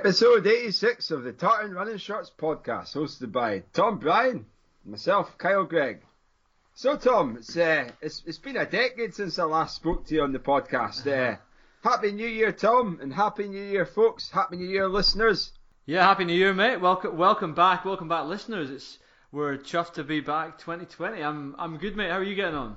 Episode 86 of the Tartan Running Shorts podcast, hosted by Tom Bryan and myself, Kyle Gregg. So Tom, it's been a decade since I last spoke to you on the podcast. Happy New Year, Tom, and Happy New Year, folks. Happy New Year, listeners. Yeah, Happy New Year, mate. Welcome back, listeners. We're chuffed to be back. 2020. I'm good, mate. How are you getting on?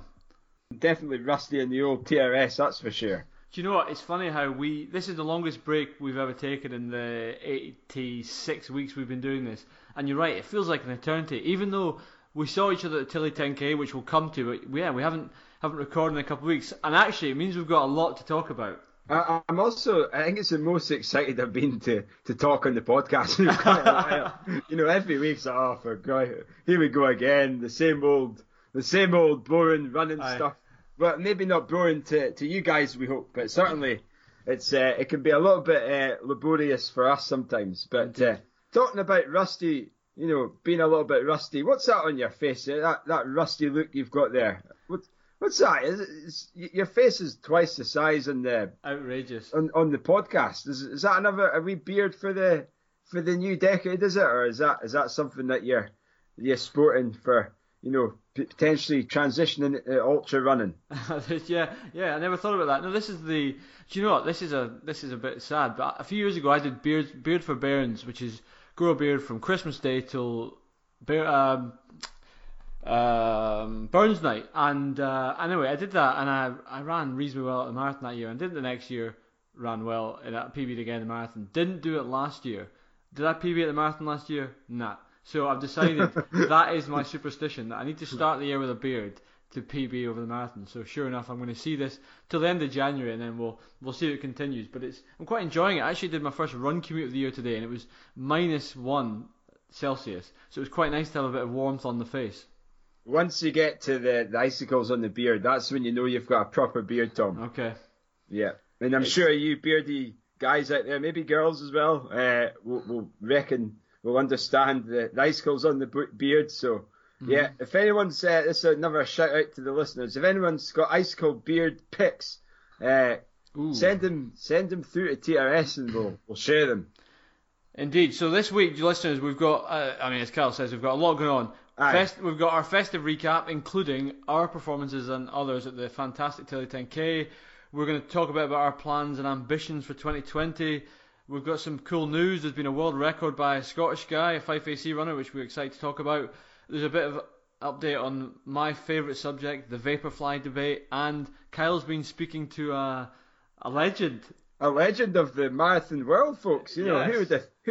Definitely rusty in the old TRS, that's for sure. Do you know what? It's funny how this is the longest break we've ever taken in the 86 weeks we've been doing this. And you're right, it feels like an eternity. Even though we saw each other at Tillie 10K, which we'll come to, but yeah, we haven't recorded in a couple of weeks. And actually, it means we've got a lot to talk about. I think it's the most excited I've been to talk on the podcast. You know, every week's like, oh, for God, here we go again, the same old boring running stuff. But maybe not boring to you guys, we hope. But certainly, it's it can be a little bit laborious for us sometimes. But talking about rusty, you know, being a little bit rusty. What's that on your face? That rusty look you've got there. What's that? Your face is twice the size on the outrageous on the podcast. Is that another a wee beard for the new decade? Is it, or is that something that you're sporting for? You know, potentially transitioning ultra running. yeah. I never thought about that. No, this is the. Do you know what? This is a bit sad. But a few years ago, I did beard for bairns, which is grow a beard from Christmas Day till Burns Night. And anyway, I did that, and I ran reasonably well at the marathon that year, and did it the next year. Ran well and PB'd again the marathon. Didn't do it last year. Did I PB at the marathon last year? Nah. So I've decided that is my superstition, that I need to start the year with a beard to PB over the marathon. So sure enough, I'm going to see this till the end of January, and then we'll see if it continues. But I'm quite enjoying it. I actually did my first run commute of the year today, and it was -1°C. So it was quite nice to have a bit of warmth on the face. Once you get to the icicles on the beard, that's when you know you've got a proper beard, Tom. Okay. Yeah. And I'm sure you beardy guys out there, maybe girls as well, will reckon... We'll understand the icicles on the beard. So, yeah, if anyone's, this is another shout out to the listeners. If anyone's got icicle beard pics, send them through to TRS and we'll share them. Indeed. So this week, listeners, we've got, as Carl says, we've got a lot going on. We've got our festive recap, including our performances and others at the fantastic Tillie 10K. We're going to talk a bit about our plans and ambitions for 2020. We've got some cool news. There's been a world record by a Scottish guy, a 5AC runner, which we're excited to talk about. There's a bit of update on my favourite subject, the Vaporfly debate, and Kyle's been speaking to a legend. A legend of the marathon world, folks. You know, who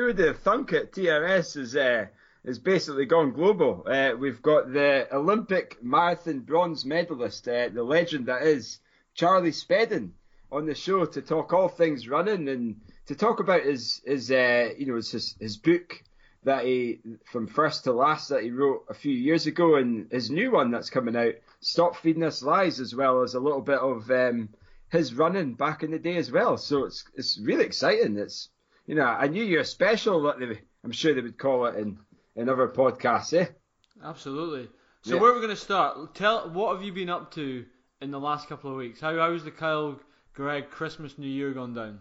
would have thunk it? TRS is basically gone global. We've got the Olympic marathon bronze medalist, the legend that is Charlie Spedden, on the show to talk all things running and to talk about his book that he, From First to Last, that he wrote a few years ago, and his new one that's coming out, Stop Feeding Us Lies, as well as a little bit of his running back in the day as well. So it's really exciting. It's, you know, a New Year special that I'm sure they would call it in other podcasts, eh? Absolutely. So where are we going to start? What have you been up to in the last couple of weeks? How is the Kyle Greg Christmas New Year gone down?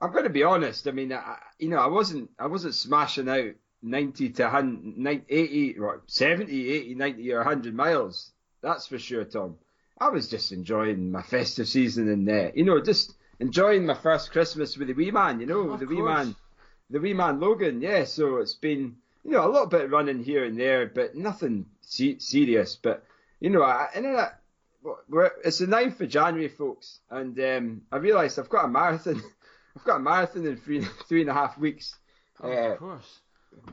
I'm going to be honest. I mean, I wasn't smashing out 90 to 100, 80, or 70, 80, 90 or 100 miles. That's for sure, Tom. I was just enjoying my festive season and just enjoying my first Christmas with the wee man. You know, the wee man Logan. Yeah, so it's been a little bit running here and there, but nothing serious. But it's the 9th of January, folks, and I realised I've got a marathon. I've got a marathon in three and a half weeks. Of course.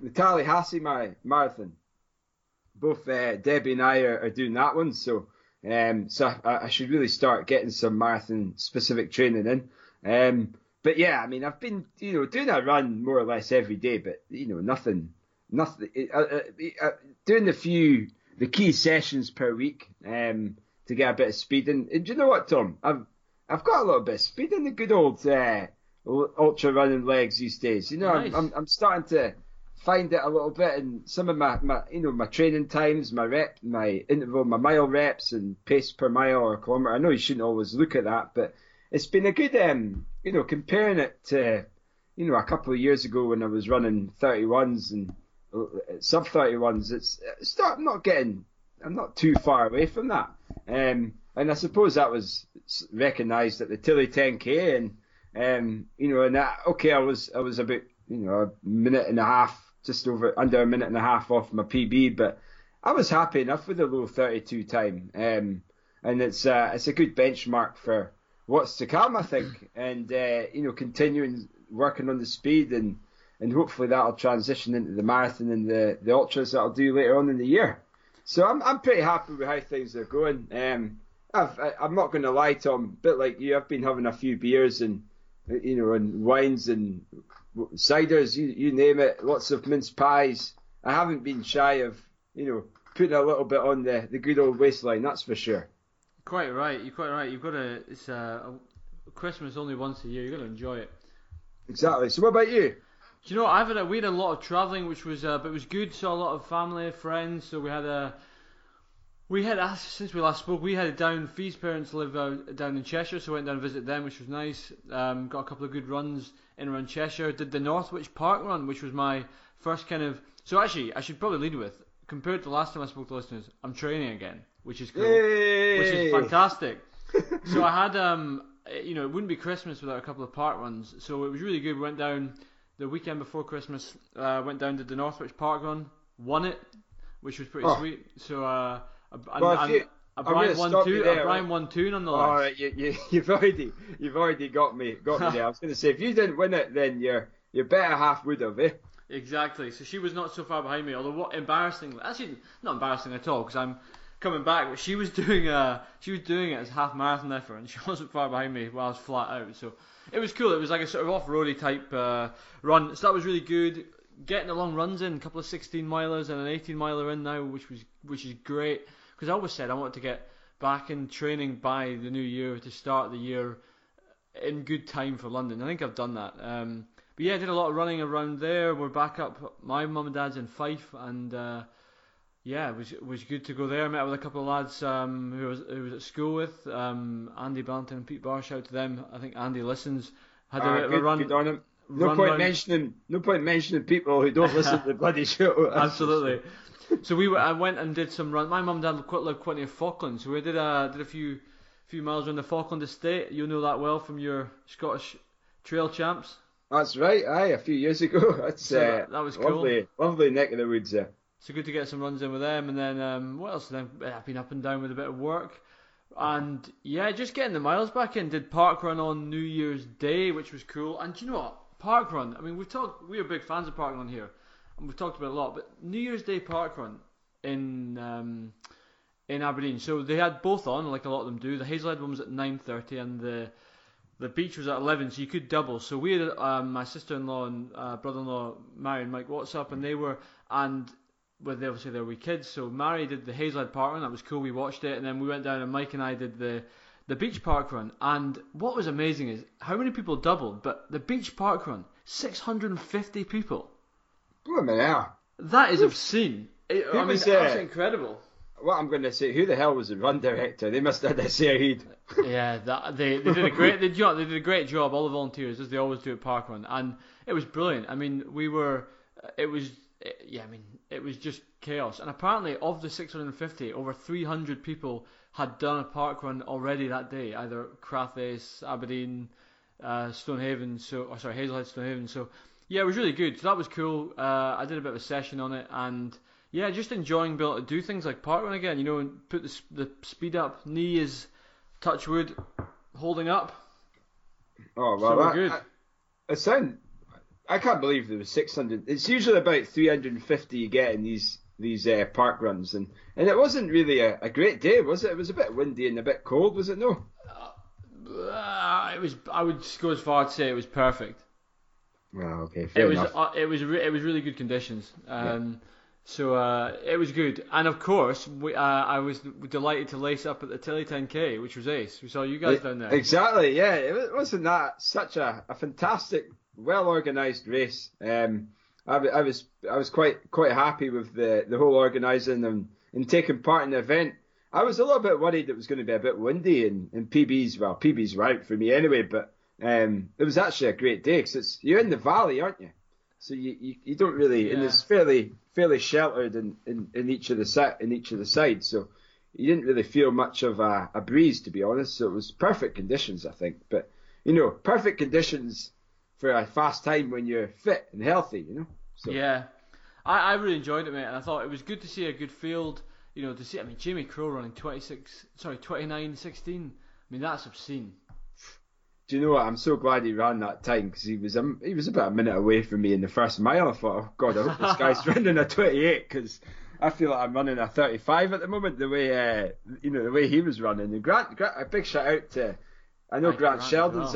The Tallahassee Marathon. Both Debbie and I are doing that one, so I should really start getting some marathon-specific training in. But yeah, I mean, I've been doing a run more or less every day, but nothing. Doing the key sessions per week to get a bit of speed. And do you know what, Tom? I've got a little bit of speed in the good old ultra running legs these days. Nice. I'm starting to find it a little bit in some of my training times, my rep, my interval, my mile reps, and pace per mile or kilometre. I know you shouldn't always look at that, but it's been a good comparing it to you know, a couple of years ago when I was running 31s and sub 31s, I'm not getting, I'm not too far away from that. And I suppose that was recognised at the Tillie 10K, and you know, and that, okay, I was about, you know, a minute and a half, just over under a minute and a half off my PB, but I was happy enough with the low 32 time, and it's a good benchmark for what's to come, I think, and you know, continuing working on the speed, and hopefully that'll transition into the marathon and the ultras that I'll do later on in the year. So I'm pretty happy with how things are going. I'm not going to lie, Tom, a bit like you, I've been having a few beers and, you know, and wines and ciders, you name it, lots of mince pies. I haven't been shy of, you know, putting a little bit on the good old waistline, that's for sure. Quite right, you're quite right. You've got to, it's Christmas only once a year, you've got to enjoy it. Exactly. So what about you? Do you know, we had a lot of travelling, which was, but it was good, saw a lot of family, friends, so we had since we last spoke, we had down, Fee's parents live down in Cheshire, so went down and visited them, which was nice. Got a couple of good runs in around Cheshire. Did the Northwich Park run, which was my first kind of... So actually, I should probably lead with, compared to last time I spoke to listeners, I'm training again, which is cool. Yay! Which is fantastic. So I had, you know, it wouldn't be Christmas without a couple of park runs, so it was really good. We went down the weekend before Christmas, went down to the Northwich Park run, won it, which was pretty sweet. So... Brian won two nonetheless. All right, you've already got me there. I was going to say, if you didn't win it, then your better half would have, eh? Exactly. So she was not so far behind me. Although what embarrassing, actually not embarrassing at all, because I'm coming back. But she was doing it as half marathon effort, and she wasn't far behind me while I was flat out. So it was cool. It was like a sort of off-roady type run. So that was really good. Getting the long runs in, a couple of 16-milers and an 18-miler in now, which is great. Because I always said I wanted to get back in training by the new year to start the year in good time for London. I think I've done that. But yeah, I did a lot of running around there. We're back up. My mum and dad's in Fife, and yeah, it was good to go there. I met with a couple of lads who was at school with, Andy Banton and Pete Barr. Shout out to them. I think Andy listens. Had a bit of a run. Good on him. No point mentioning people who don't listen to the bloody show. Absolutely. So I went and did some run. My mum and dad live quite near Falkland, so we did a few miles around the Falkland estate. You'll know that well from your Scottish trail champs. That's right. Aye, a few years ago. That was cool. Lovely neck of the woods there. So good to get some runs in with them, and then what else? Then I've been up and down with a bit of work, and yeah, just getting the miles back in. Did park run on New Year's Day, which was cool. And do you know what? Parkrun. I mean, we are big fans of parkrun here, and we've talked about it a lot. But New Year's Day parkrun in Aberdeen. So they had both on, like a lot of them do. The Hazelhead one was at 9:30, and the beach was at 11, so you could double. So we had my sister-in-law and brother-in-law Mary and Mike Watts up, and they were obviously they were kids. So Mary did the Hazelhead parkrun. That was cool. We watched it, and then we went down, and Mike and I did the beach park run, and what was amazing is how many people doubled, but the beach park run, 650 people. Blimey hell. That is obscene. That's incredible. What I'm going to say, who the hell was the run director? They must have had a say heed. Yeah, they did a great job, all the volunteers, as they always do at park run, and it was brilliant. I mean, it was just chaos. And apparently, of the 650, over 300 people had done a park run already that day, either Crathes, Aberdeen, Hazelhead, Stonehaven. So yeah, it was really good. So that was cool. I did a bit of a session on it, and yeah, just enjoying being able to do things like park run again. You know, and put the speed up. Knee is, touch wood, holding up. Oh well, so we're good. I can't believe there was 600. It's usually about 350 you get in these park runs, and it wasn't really a great day, was it? It was a bit windy and a bit cold, was it? No. It was. I would go as far to say it was perfect. Well, okay, fair enough. It was really good conditions. Yeah. So it was good, and of course, I was delighted to lace up at the Tillie 10K, which was ace. We saw you guys down there. Exactly. Yeah, it wasn't that such a fantastic, well-organised race. I was quite happy with the whole organising and taking part in the event. I was a little bit worried it was going to be a bit windy, and PBs were out for me anyway, but It was actually a great day because you're in the valley, aren't you? So you don't really, and it's fairly sheltered in each of the sides. So you didn't really feel much of a breeze, to be honest. So it was perfect conditions, I think. But you know, perfect conditions for a fast time when you're fit and healthy. You know. So. Yeah, I really enjoyed it, mate, and I thought it was good to see a good field. You know, to see, I mean, Jamie Crowe running 29:16. I mean, that's obscene. Do you know what? I'm so glad he ran that time because he was about a minute away from me in the first mile. I thought, oh God, I hope this guy's running a 28 because I feel like I'm running a 35 at the moment. The way the way he was running. And Grant, a big shout out to. I know Grant Sheldon's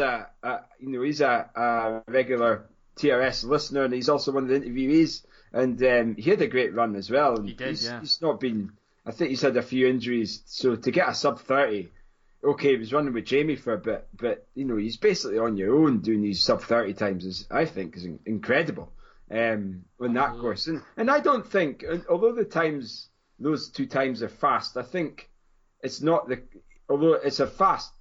he's a regular TRS listener and he's also one of the interviewees. And he had a great run as well. And he did. He's not been. I think he's had a few injuries, so to get a sub 30. Okay, he was running with Jamie for a bit, but you know he's basically on your own doing these sub 30 times. I think is incredible on that course, and I don't think, although those two times are fast, I think it's not the although it's a fast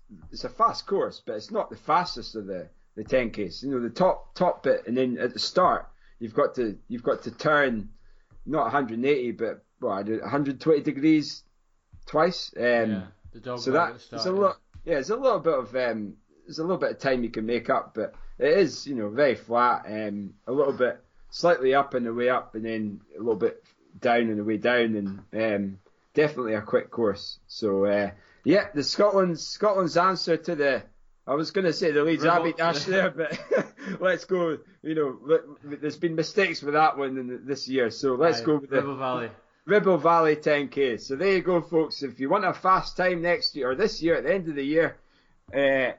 course, but it's not the fastest of the 10Ks. You know, the top bit, and then at the start you've got to turn not 180 but 120 degrees twice. There's a little bit of time you can make up, but it is, you know, very flat, a little bit slightly up on the way up, and then a little bit down on the way down, and definitely a quick course. So the Scotland's answer to the, I was going to say the Leeds Abbey Dash there, but let's go. You know, there's been mistakes with that one this year, so let's go with Ribble Valley. Ribble Valley 10k. So there you go, folks. If you want a fast time next year or this year, at the end of the year, burn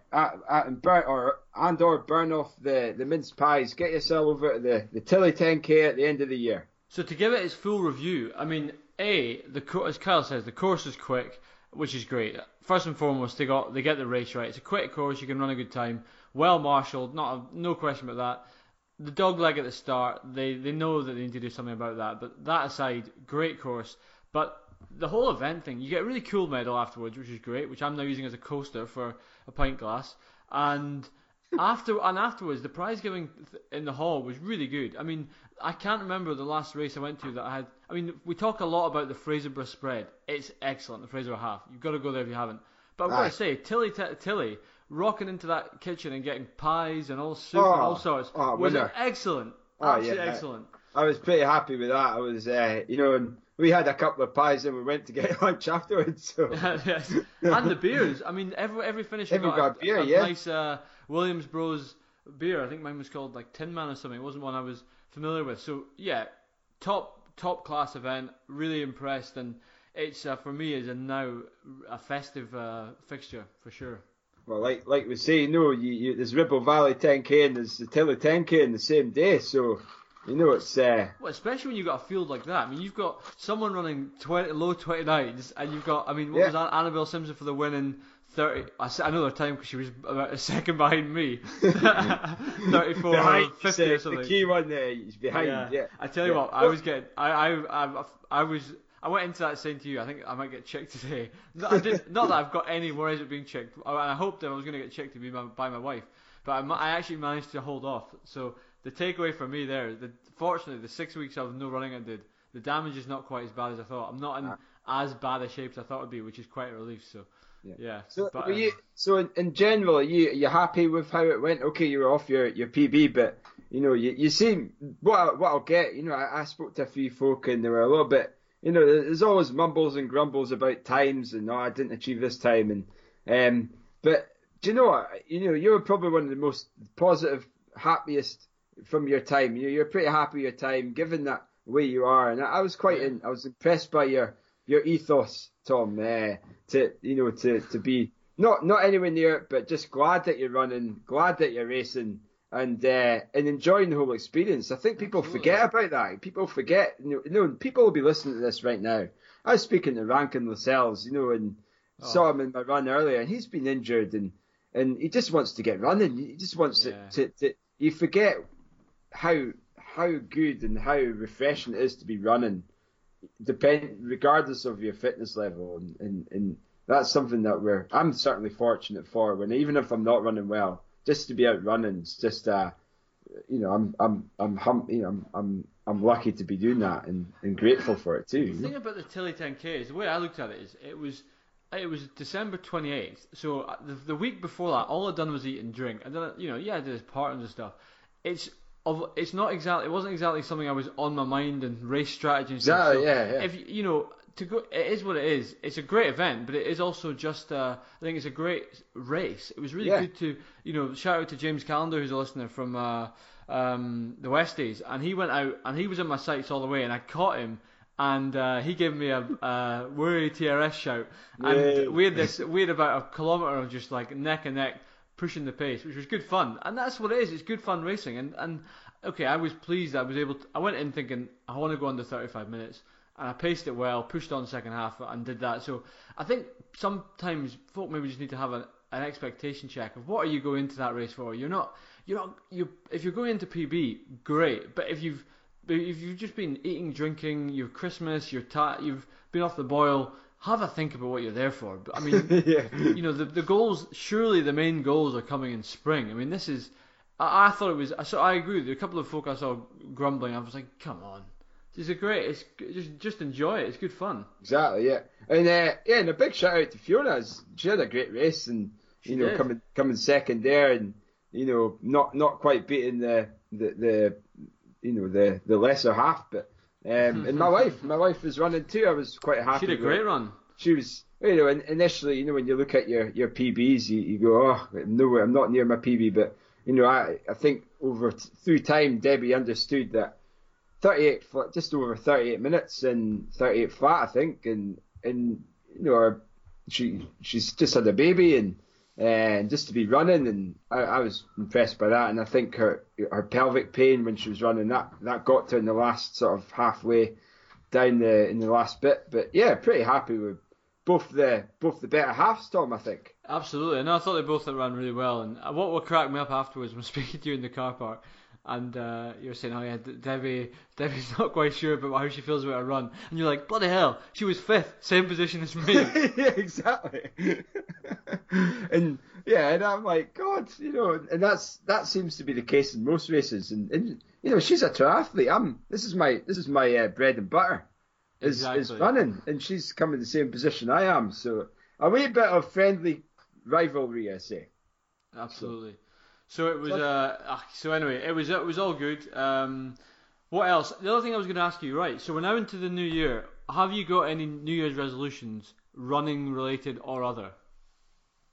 off the mince pies, get yourself over to the Tillie 10k at the end of the year. So to give it its full review, I mean, as Kyle says, the course is quick, which is great. First and foremost, they get the race right. It's a quick course. You can run a good time. Well marshalled, no question about that. The dog leg at the start, they know that they need to do something about that. But that aside, great course. But the whole event thing, you get a really cool medal afterwards, which is great, which I'm now using as a coaster for a pint glass. And afterwards, the prize giving in the hall was really good. I mean, I can't remember the last race I went to that I had. I mean, we talk a lot about the Fraserburgh spread. It's excellent, the Fraserburgh half. You've got to go there if you haven't. But I've got to say, Tillie rocking into that kitchen and getting pies and all soup and all sorts was excellent. Absolutely excellent. I was pretty happy with that. I was, and we had a couple of pies and we went to get lunch afterwards. So. Yes. And the beers. I mean, every finisher got a beer, nice Williams Bros beer. I think mine was called like Tin Man or something. It wasn't one I was familiar with. So yeah, top class event. Really impressed, and it's for me is now a festive fixture for sure. Well, like we say, there's Ribble Valley 10K and there's the Tillie 10K in the same day, so you know it's. Well, especially when you've got a field like that. I mean, you've got someone running low 29s, and you've got. I mean, was that? Annabelle Simpson for the win in 30. I know her time because she was about a second behind me. 34, behind, 50 or something. The key one there, he's behind. Yeah. I tell you what, I was getting. I was. I went into that saying to you, I think I might get checked today. Not that I've got any worries of being checked. I hoped that I was going to get checked by my wife. But I actually managed to hold off. So the takeaway for me there, fortunately, the 6 weeks of no running I did, the damage is not quite as bad as I thought. I'm not in as bad a shape as I thought it would be, which is quite a relief. So, yeah. So in general, are you happy with how it went? Okay, you were off your PB, but, you know, you seem, what I'll get, you know, I spoke to a few folk and they were a little bit, you know, there's always mumbles and grumbles about times and I didn't achieve this time. And but do you know what? You know, you were probably one of the most positive, happiest from your time. You're pretty happy with your time, given that way you are. And I was I was impressed by your ethos, Tom. To be not anywhere near it, but just glad that you're running, glad that you're racing. And enjoying the whole experience. I think people forget about that. People forget. People will be listening to this right now. I was speaking to Rankin Lascelles, and saw him in my run earlier, and he's been injured, and he just wants to get running. He just wants to. You forget how good and how refreshing it is to be running, regardless of your fitness level, and that's something that I'm certainly fortunate for. Even if I'm not running well. just to be out running, it's just you know, I'm lucky to be doing that and grateful for it too. The thing about the Tillie 10K is the way I looked at it is it was December 28th, so the week before that, all I'd done was eat and drink. And then I did this partners and stuff. It wasn't exactly something I was on my mind and race strategy and stuff. If you know, to go, it is what it is. It's a great event, but it is also just I think it's a great race. It was really good to, shout out to James Callender, who's a listener from the Westies, and he went out and he was in my sights all the way, and I caught him, and he gave me a worry TRS shout, and we had about a kilometre of just like neck and neck pushing the pace, which was good fun, and that's what it is. It's good fun racing, and okay, I was pleased. I went in thinking I want to go under 35 minutes. And I paced it well, pushed on second half and did that. So I think sometimes folk maybe just need to have an expectation check of what are you going into that race for. If you're going into PB, great. But if you've just been eating, drinking, your Christmas, you've been off the boil, have a think about what you're there for. I mean, the goals, surely the main goals are coming in spring. I mean, this is, I thought it was, so I agree with you. A couple of folk I saw grumbling, I was like, come on. It's just enjoy it. It's good fun. Exactly, yeah. And and a big shout out to Fiona. She had a great race, and she did. coming second there, and not quite beating the lesser half, but and my wife was running too. I was quite happy. She did a great run. She was initially when you look at your PBs, you go, oh no, I'm not near my PB, but I think through time Debbie understood that. 38, just over 38 minutes and 38 flat, I think, and she's just had a baby and just to be running, and I was impressed by that, and I think her pelvic pain when she was running that got to in the last sort of halfway down in the last bit, but yeah, pretty happy with both the better halves, Tom, I think. Absolutely, and I thought they both ran really well, and what cracked me up afterwards was speaking to you in the car park. And you're saying, oh yeah, Debbie's not quite sure about how she feels about her run. And you're like, bloody hell, she was fifth, same position as me. Yeah, exactly. and I'm like, God, and that seems to be the case in most races. And she's a triathlete. This is my bread and butter. Is running, and she's come in the same position I am. So a wee bit of friendly rivalry, I say. Absolutely. So it was. It was all good. What else? The other thing I was going to ask you, right? So we're now into the new year. Have you got any New Year's resolutions, running related or other?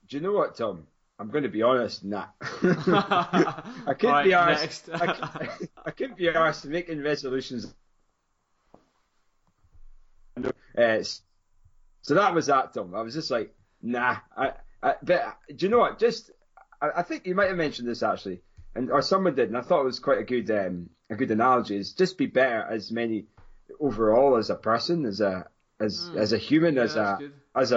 Do you know what, Tom? I'm going to be honest. Nah. I couldn't be honest. I couldn't be honest making resolutions. So that was that, Tom. I was just like, nah. But do you know what? Just. I think you might have mentioned this actually, or someone did, and I thought it was quite a good analogy. Is just be better as many overall as a person, as a human, as a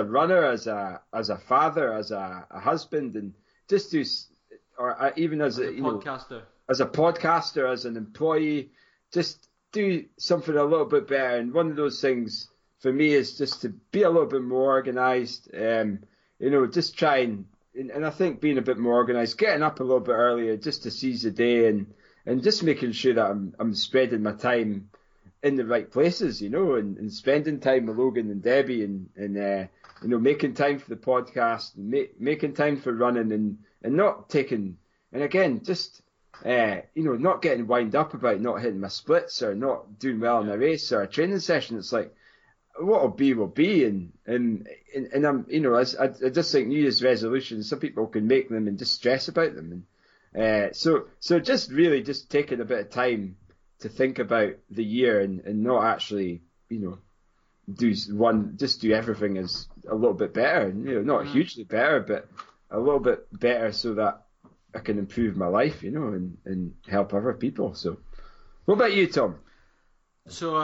runner, as a father, as a husband, and just do, or even as a podcaster, as an employee, just do something a little bit better. And one of those things for me is just to be a little bit more organised. Just try and. And I think being a bit more organised, getting up a little bit earlier just to seize the day and just making sure that I'm spreading my time in the right places, and spending time with Logan and Debbie and making time for the podcast, making time for running and not taking, and again, just, not getting wound up about not hitting my splits or not doing well in a race or a training session. It's like, what'll be will be, and I'm I just think New Year's resolutions, some people can make them and just stress about them, and so just really just taking a bit of time to think about the year and not actually do everything as a little bit better, and not hugely better but a little bit better so that I can improve my life, and help other people. So what about you, Tom? So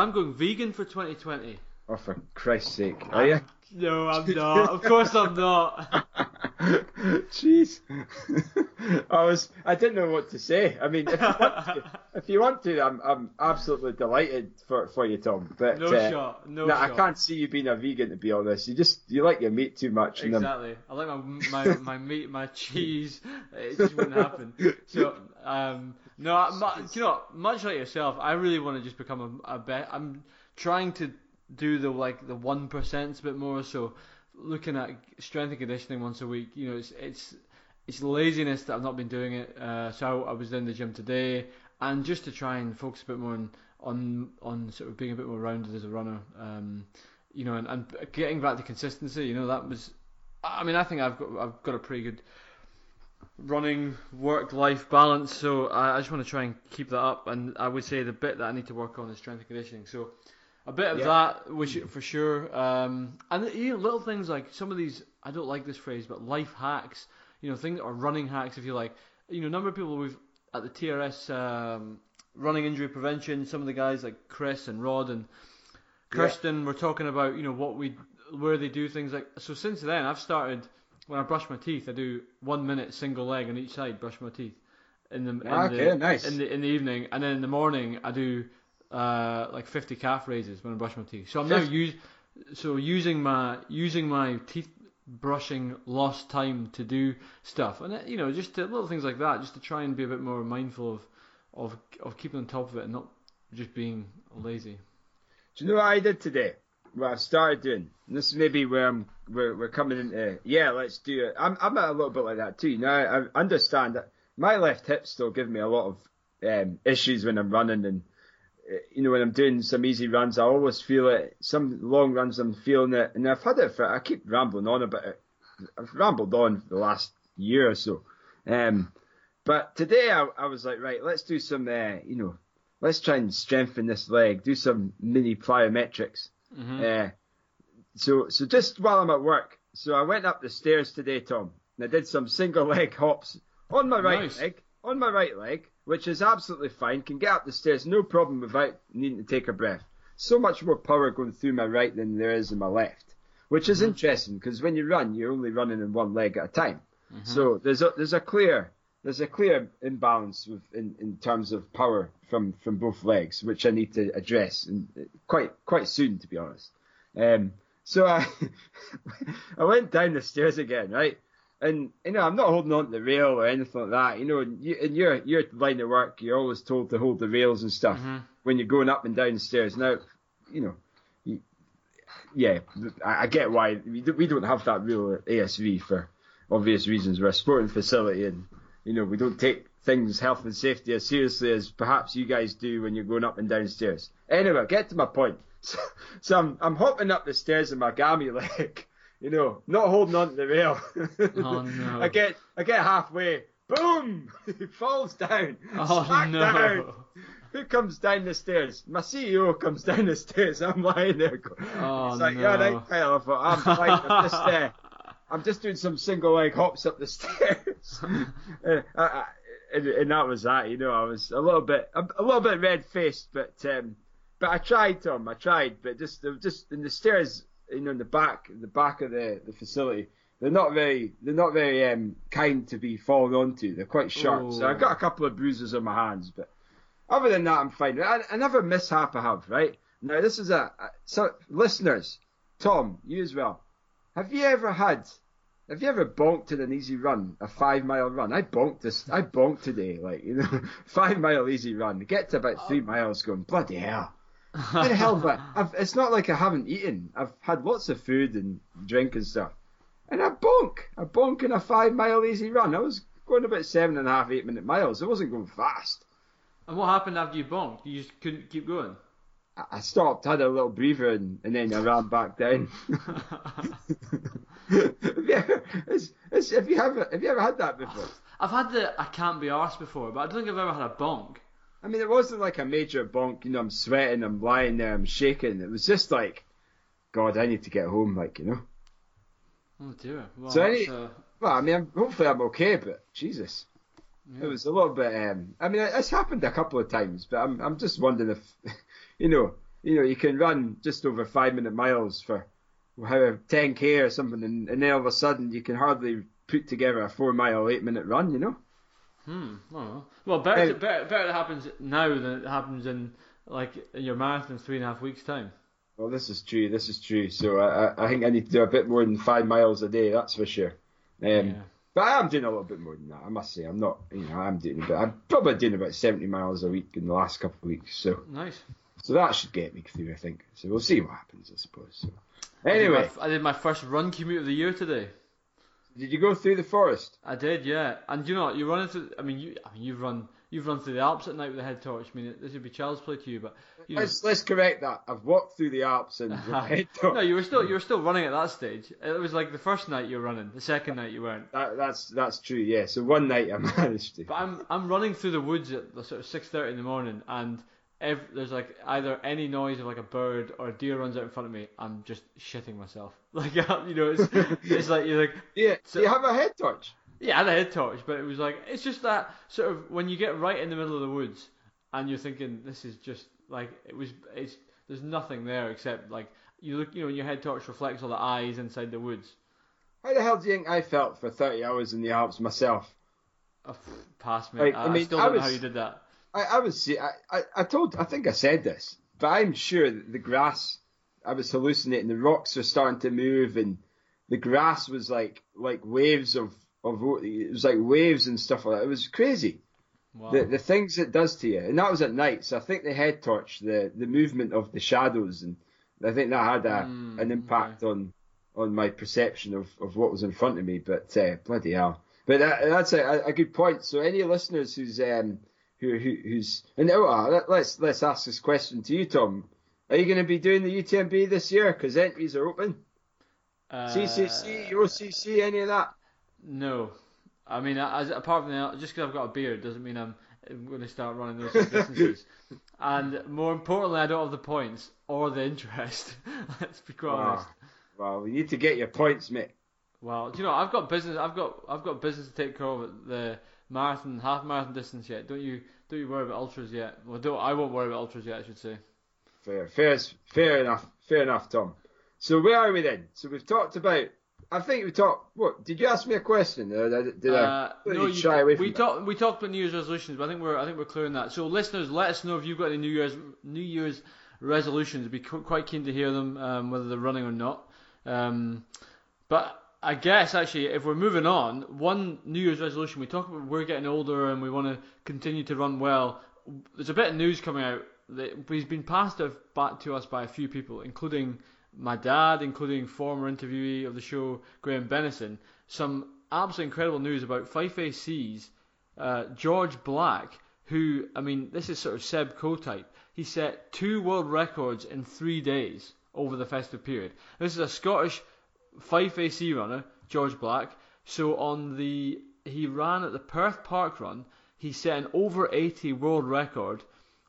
I'm going vegan for 2020. Oh, for Christ's sake. Are you? No, I'm not. Of course I'm not. Jeez. I didn't know what to say. I mean, if you want to, I'm absolutely delighted for you, Tom. But no shot. I can't see you being a vegan, to be honest. You like your meat too much. Exactly. I like my meat, my cheese. It just wouldn't happen. So much like yourself, I really want to just become I'm trying to do the 1% a bit more. So looking at strength and conditioning once a week, you know, it's laziness that I've not been doing it. So I was in the gym today, and just to try and focus a bit more on sort of being a bit more rounded as a runner, you know, and getting back to consistency. You know, that was, I mean, I think I've got a pretty good running work-life balance, so I just want to try and keep that up. And I would say the bit that I need to work on is strength and conditioning. So a bit of that, which for sure, and you know, little things like some of these, I don't like this phrase, but life hacks. You know, things or running hacks, if you like. You know, a number of people we've at the TRS running injury prevention. Some of the guys like Chris and Rod and Kirsten were talking about, you know, where they do things like. So since then, I've started when I brush my teeth, I do 1 minute single leg on each side, brush my teeth in the evening, and then in the morning I do like 50 calf raises when I brush my teeth. So I'm now using my teeth brushing lost time to do stuff, and you know, just little things like that, just to try and be a bit more mindful of keeping on top of it and not just being lazy. Do you know what I did today? What I started doing, and this is maybe where we're coming into. Yeah, let's do it. I'm a little bit like that too. Now I understand that my left hip's still giving me a lot of issues when I'm running, and you know, when I'm doing some easy runs, I always feel it. Some long runs, I'm feeling it. And I've had it for, I keep rambling on about it. I've rambled on for the last year or so. But today I was like, right, let's do some, you know, let's try and strengthen this leg, do some mini plyometrics. Mm-hmm. So just while I'm at work. So I went up the stairs today, Tom, and I did some single leg hops on my right leg. On my right leg, which is absolutely fine, can get up the stairs no problem without needing to take a breath. So much more power going through my right than there is in my left, which is interesting because when you run, you're only running in one leg at a time. Mm-hmm. So there's a clear imbalance in terms of power from both legs, which I need to address quite soon, to be honest. So I went down the stairs again, right? And, you know, I'm not holding on to the rail or anything like that. You know, in your line of work, you're always told to hold the rails and stuff when you're going up and down the stairs. Now, you know, I get why. We don't have that rule at ASV for obvious reasons. We're a sporting facility and, you know, we don't take things, health and safety, as seriously as perhaps you guys do when you're going up and down stairs. Anyway, get to my point. So I'm hopping up the stairs in my gammy leg. You know, not holding on to the rail. Oh, no. I get halfway. Boom! He falls down. Oh, smack no. Down. Who comes down the stairs? My CEO comes down the stairs. I'm lying there. Oh, he's like, no. Yeah, right, Kyle. I thought, I'm fine. I'm just doing some single leg hops up the stairs. And that was that. You know, I was a little bit red faced, but I tried, Tom. I tried, but just in the stairs. You know, in the back of the facility, they're not very kind to be fallen onto. They're quite sharp. Ooh. So I got a couple of bruises on my hands, but other than that, I'm fine. Another mishap I have, right? Now this is so listeners, Tom, you as well. Have you ever bonked in an easy run, a 5 mile run? I bonked today, like, you know, 5 mile easy run. Get to about 3 miles, going bloody hell. What the hell, but it's not like I haven't eaten. I've had lots of food and drink and stuff. And I bonk in a 5 mile easy run. I was going about 7.5, 8 minute miles. I wasn't going fast. And what happened after you bonked? You just couldn't keep going? I stopped, had a little breather, and then I ran back down. Have you ever had that before? I've had the I can't be arsed before, but I don't think I've ever had a bonk. I mean, it wasn't like a major bonk, you know, I'm sweating, I'm lying there, I'm shaking. It was just like, God, I need to get home, like, you know. Oh, dear. Well, so hopefully I'm okay, but Jesus. Yeah. It was a little bit, I mean, it's happened a couple of times, but I'm just wondering if, you know, you can run just over 5 minute miles for however, 10K or something, and then all of a sudden you can hardly put together a 4 mile, 8 minute run, you know. Well, better that happens now than it happens in like your marathon 3.5 weeks time. Well, this is true. So I think I need to do a bit more than 5 miles a day. That's for sure. But I am doing a little bit more than that. I must say, I'm probably doing about 70 miles a week in the last couple of weeks. So nice. So that should get me through, I think. So we'll see what happens, I suppose. So anyway, I did my first run commute of the year today. Did you go through the forest? I did, yeah. And you know what, you're running through. You've run through the Alps at night with a head torch. I mean, this would be child's play to you, but you let's correct that. I've walked through the Alps and with a head torch. No, you were still running at that stage. It was like the first night you were running. The second night you weren't. That's true, yeah. So one night I managed to. But I'm running through the woods at the sort of 6:30 in the morning, and there's like either any noise of like a bird or a deer runs out in front of me, I'm just shitting myself. Like, you know, it's like you're like, yeah. So you have a head torch. Yeah, I had a head torch, but it was like, it's just that sort of when you get right in the middle of the woods and you're thinking this is just like there's nothing there except like you look, you know, your head torch reflects all the eyes inside the woods. How the hell do you think I felt for 30 hours in the Alps myself? Oh, pass me. Like, I still don't know how you did that. I think I said this, but I'm sure that the grass, I was hallucinating, the rocks were starting to move and the grass was like waves of it was like waves and stuff like that. It was crazy. Wow. The things it does to you. And that was at night, so I think the head torch, the movement of the shadows, and I think that had an impact on my perception of what was in front of me, but bloody hell. But that's a good point. So any listeners who's and let's ask this question to you, Tom. Are you going to be doing the UTMB this year? Because entries are open. CCC, OCC, any of that? No, I mean, apart from that, just because I've got a beard doesn't mean I'm going to start running those distances. And more importantly, I don't have the points or the interest. Let's be quite honest. Well, we need to get your points, mate. Well, do you know, I've got business. I've got business to take care of at the marathon, half marathon distance yet. Don't you worry about ultras yet? Well, I won't worry about ultras yet, I should say. Fair enough, Tom. So where are we then? So we've talked about. I think we talked. What did you ask me a question? We talked about New Year's resolutions, but I think we're clearing that. So listeners, let us know if you've got any New Year's resolutions. We'd be quite keen to hear them, whether they're running or not. But I guess actually, if we're moving on, one New Year's resolution we talk about, we're getting older and we want to continue to run well. There's a bit of news coming out that has been passed back to us by a few people, including my dad, including former interviewee of the show, Graham Benison. Some absolutely incredible news about Fife AC's George Black, who, I mean, this is sort of Seb Coe-type. He set 2 world records in 3 days over the festive period. This is a Scottish Fife AC runner, George Black. So he ran at the Perth Park Run. He set an over 80 world record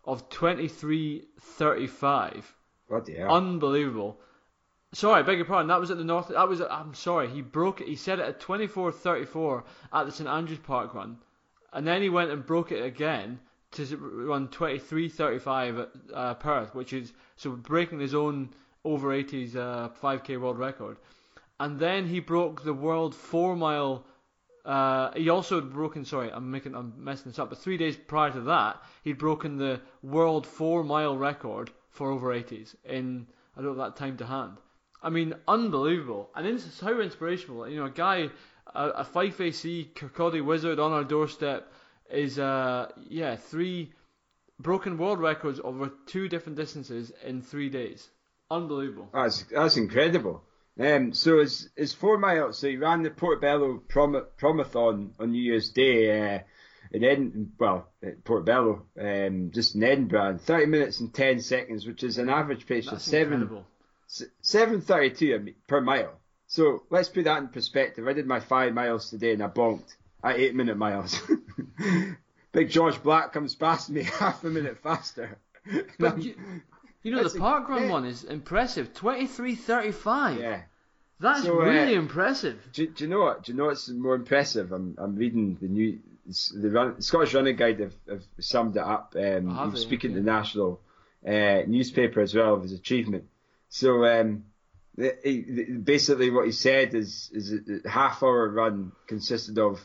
of 23:35. Bloody hell! Unbelievable. Sorry, I beg your pardon. That was at the North. I'm sorry. He broke it. He set it at 24:34 at the St Andrews Park Run, and then he went and broke it again to run 23:35 at Perth, which is so breaking his own over 80s 5K world record. And then he broke the world 4 mile. He also had broken. Sorry, I'm messing this up. But 3 days prior to that, he'd broken the world 4 mile record for over 80s in I don't know that time to hand. I mean, unbelievable. And this is how inspirational. You know, a guy, a Fife AC Kirkcaldy wizard on our doorstep, is 3 broken world records over 2 different distances in 3 days. Unbelievable. That's incredible. So it's 4 miles. So he ran the Portobello Promathon on New Year's Day at Portobello, just in Edinburgh, in 30 minutes and 10 seconds, which is an average pace of 7:32 per mile. So let's put that in perspective. I did my 5 miles today and I bonked at 8 minute miles. Big George Black comes past me half a minute faster. But you know, the parkrun one is impressive. 23:35. Yeah. That's really impressive. Do you know what? Do you know what's more impressive? I'm reading the Scottish Running Guide have summed it up. Speaking to the national newspaper as well of his achievement. So basically what he said is a half hour run consisted of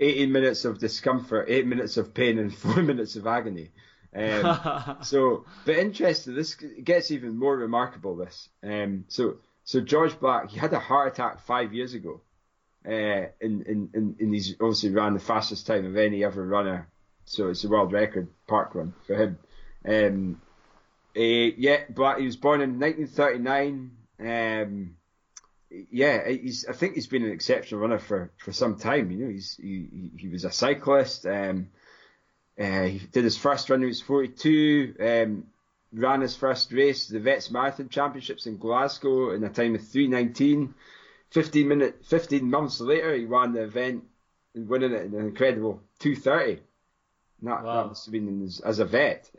18 minutes of discomfort, 8 minutes of pain, and 4 minutes of agony. But interesting, this gets even more remarkable, this. So George Black, he had a heart attack 5 years ago. And he's obviously ran the fastest time of any other runner. So it's a world record park run for him. Black, he was born in 1939. I think he's been an exceptional runner for some time. You know, he was a cyclist. He did his first run when he was 42. Ran his first race, the Vets Marathon Championships in Glasgow, in a time of 3:19. 15 months later, he won the event, winning it in an incredible 2:30. That must have been as a vet.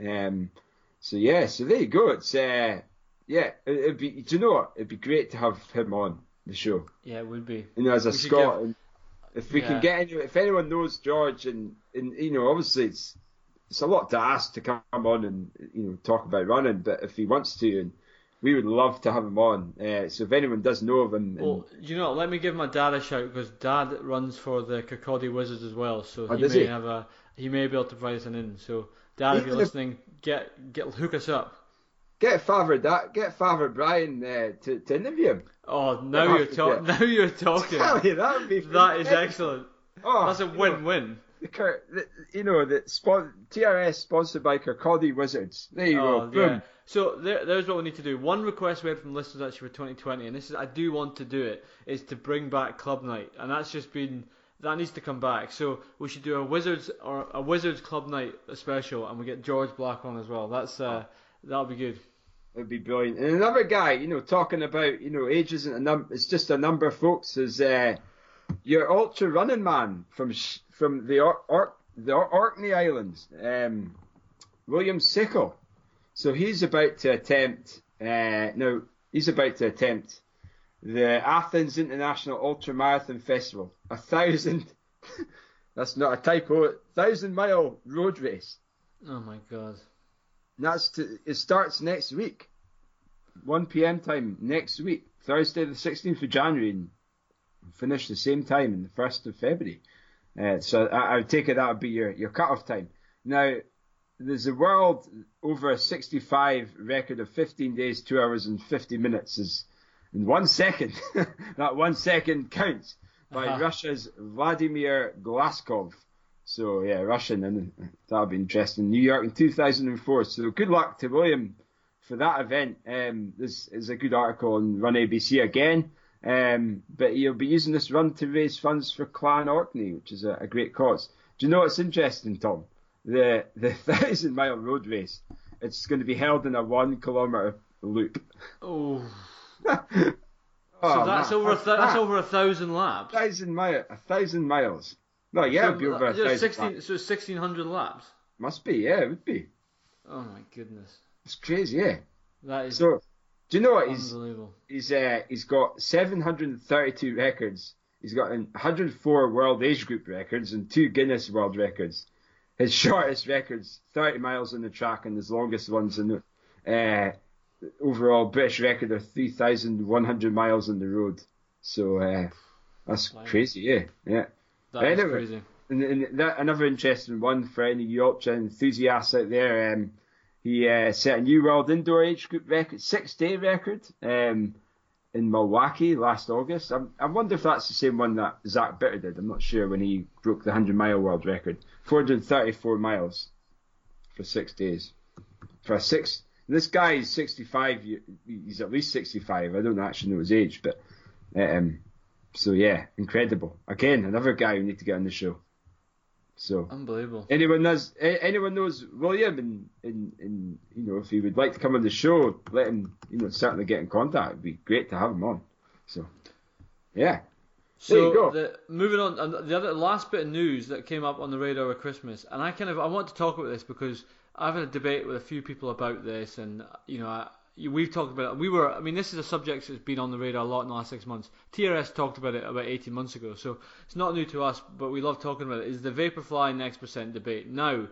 So there you go. It's it'd be great to have him on the show. Yeah, it would be. You know, as a Scot, if anyone knows George, and you know, obviously it's a lot to ask to come on and, you know, talk about running, but if he wants to, and we would love to have him on. So if anyone does know of him, well, you know, let me give my dad a shout, because Dad runs for the Kirkcaldy Wizards as well, so he may be able to provide us an in. So Dad, if you're listening, get hook us up. Get Father Brian to interview him. Oh, now you're talking. That would be fantastic. That is excellent. Oh, that's a win-win. TRS sponsored by Kirkcaldy Wizards. There you go. Boom. Yeah. So there's what we need to do. One request we had from listeners actually for 2020, and this is, I do want to do it, is to bring back club night, and that's just been. That needs to come back. So we should do a Wizards Club night special, and we get George Black on as well. That's that'll be good. It'd be brilliant. And another guy, you know, talking about, you know, age isn't a number. It's just a number, folks. Is your ultra running man from the Orkney Islands, William Sickle. So he's about to attempt. He's about to attempt the Athens International Ultra Marathon Festival, 1,000, that's not a typo, 1,000-mile road race. Oh my God. And it starts next week, 1 p.m. time next week, Thursday the 16th of January, and finish the same time on the 1st of February. So I would take it that would be your cut-off time. Now, there's a world over 65 record of 15 days, 2 hours and 50 minutes is in 1 second. That 1 second counts by Russia's Vladimir Glaskov. So, yeah, Russian, and that'll be interesting. New York in 2004. So good luck to William for that event. This is a good article on Run ABC again. But he'll be using this run to raise funds for Clan Orkney, which is a great cause. Do you know what's interesting, Tom? The 1,000-mile road race, it's going to be held in a 1-kilometre loop. Oh, that's over 1,000 laps. 1,000 miles. No, yeah, it'd be over 1,000. So 1,600 laps. Must be, yeah, it would be. Oh my goodness, it's crazy, yeah. That is. So, do you know what? Unbelievable. He's got 732 records. He's got 104 world age group records and 2 Guinness World Records. His shortest records, 30 miles on the track, and his longest ones in the. Overall British record of 3,100 miles on the road, so that's crazy, yeah. That is crazy. And that, another interesting one for any Yorkshire enthusiasts out there. He set a new world indoor age group record, 6-day record, in Milwaukee last August. I wonder if that's the same one that Zach Bitter did. I'm not sure when he broke the 100-mile world record, 434 miles for 6 days for a six. This guy is 65. He's at least 65. I don't actually know his age, but incredible. Again, another guy we need to get on the show. So unbelievable. Anyone knows William, and you know, if he would like to come on the show, let him, you know, certainly get in contact. It'd be great to have him on. So yeah. So there you go. Moving on, the other last bit of news that came up on the radar at Christmas, and I want to talk about this because I've had a debate with a few people about this, and you know, we've talked about it. This is a subject that's been on the radar a lot in the last 6 months. TRS talked about it about 18 months ago, so it's not new to us, but we love talking about it. Is the Vaporfly Next Percent debate. Now,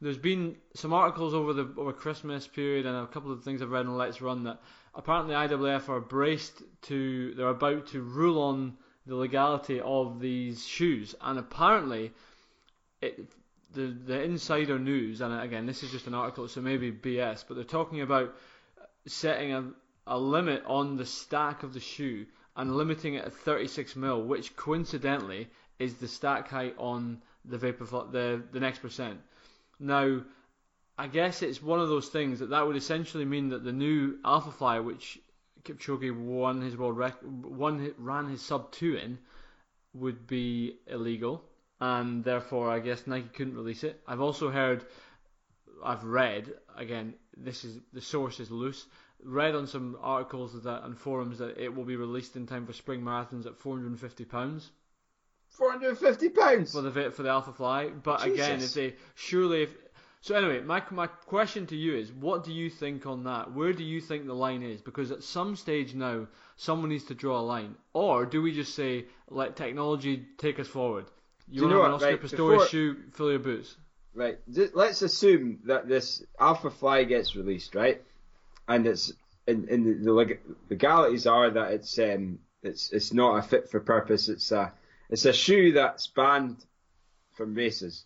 there's been some articles over Christmas period, and a couple of things I've read on Let's Run, that apparently IWF are braced to, they're about to rule on the legality of these shoes, and apparently the insider news, and again this is just an article so maybe BS, but they're talking about setting a limit on the stack of the shoe and limiting it at 36 mil, which coincidentally is the stack height on the Vaporfly, the next percent. Now I guess it's one of those things that would essentially mean that the new Alphafly, which Kipchoge won his world ran his sub 2 in, would be illegal, and therefore I guess Nike couldn't release it. I've also heard, I've read, again this is, the source is loose, read on some articles that and forums that it will be released in time for spring marathons at £450. £450 for the Alphafly. But Jesus. Again, if they surely if, so anyway, my question to you is, what do you think on that? Where do you think the line is? Because at some stage now, someone needs to draw a line. Or do we just say, let technology take us forward? You know what? Oscar right, Pistorius shoe, fill your boots. Right. Let's assume that this Alphafly gets released, right? And it's in the legalities are that it's not a fit for purpose. It's a shoe that's banned from races.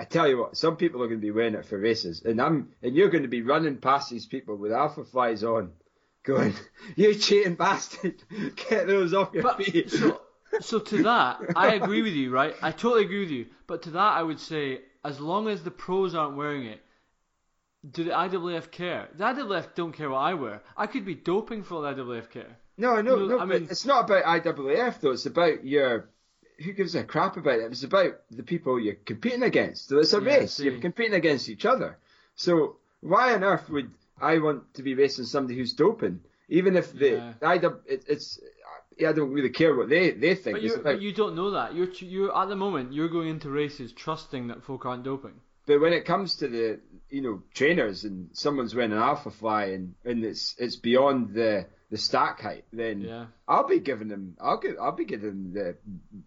I tell you what, some people are going to be wearing it for races, and you're going to be running past these people with Alphaflies on, going, "You cheating bastard, get those off your feet." So to that, I agree with you, right? I totally agree with you. But to that, I would say, as long as the pros aren't wearing it, do the IAAF care? The IAAF don't care what I wear. I could be doping for the IAAF care. No. I mean, it's not about IAAF though. It's about your. Who gives a crap about it? It's about the people you're competing against. So it's a race. You're competing against each other. So why on earth would I want to be racing somebody who's doping? Even if I don't really care what they think. But, but you don't know that. You're at the moment you're going into races trusting that folk aren't doping. But when it comes to the trainers and someone's wearing an Alphafly and it's beyond the stack height, then I'll be giving them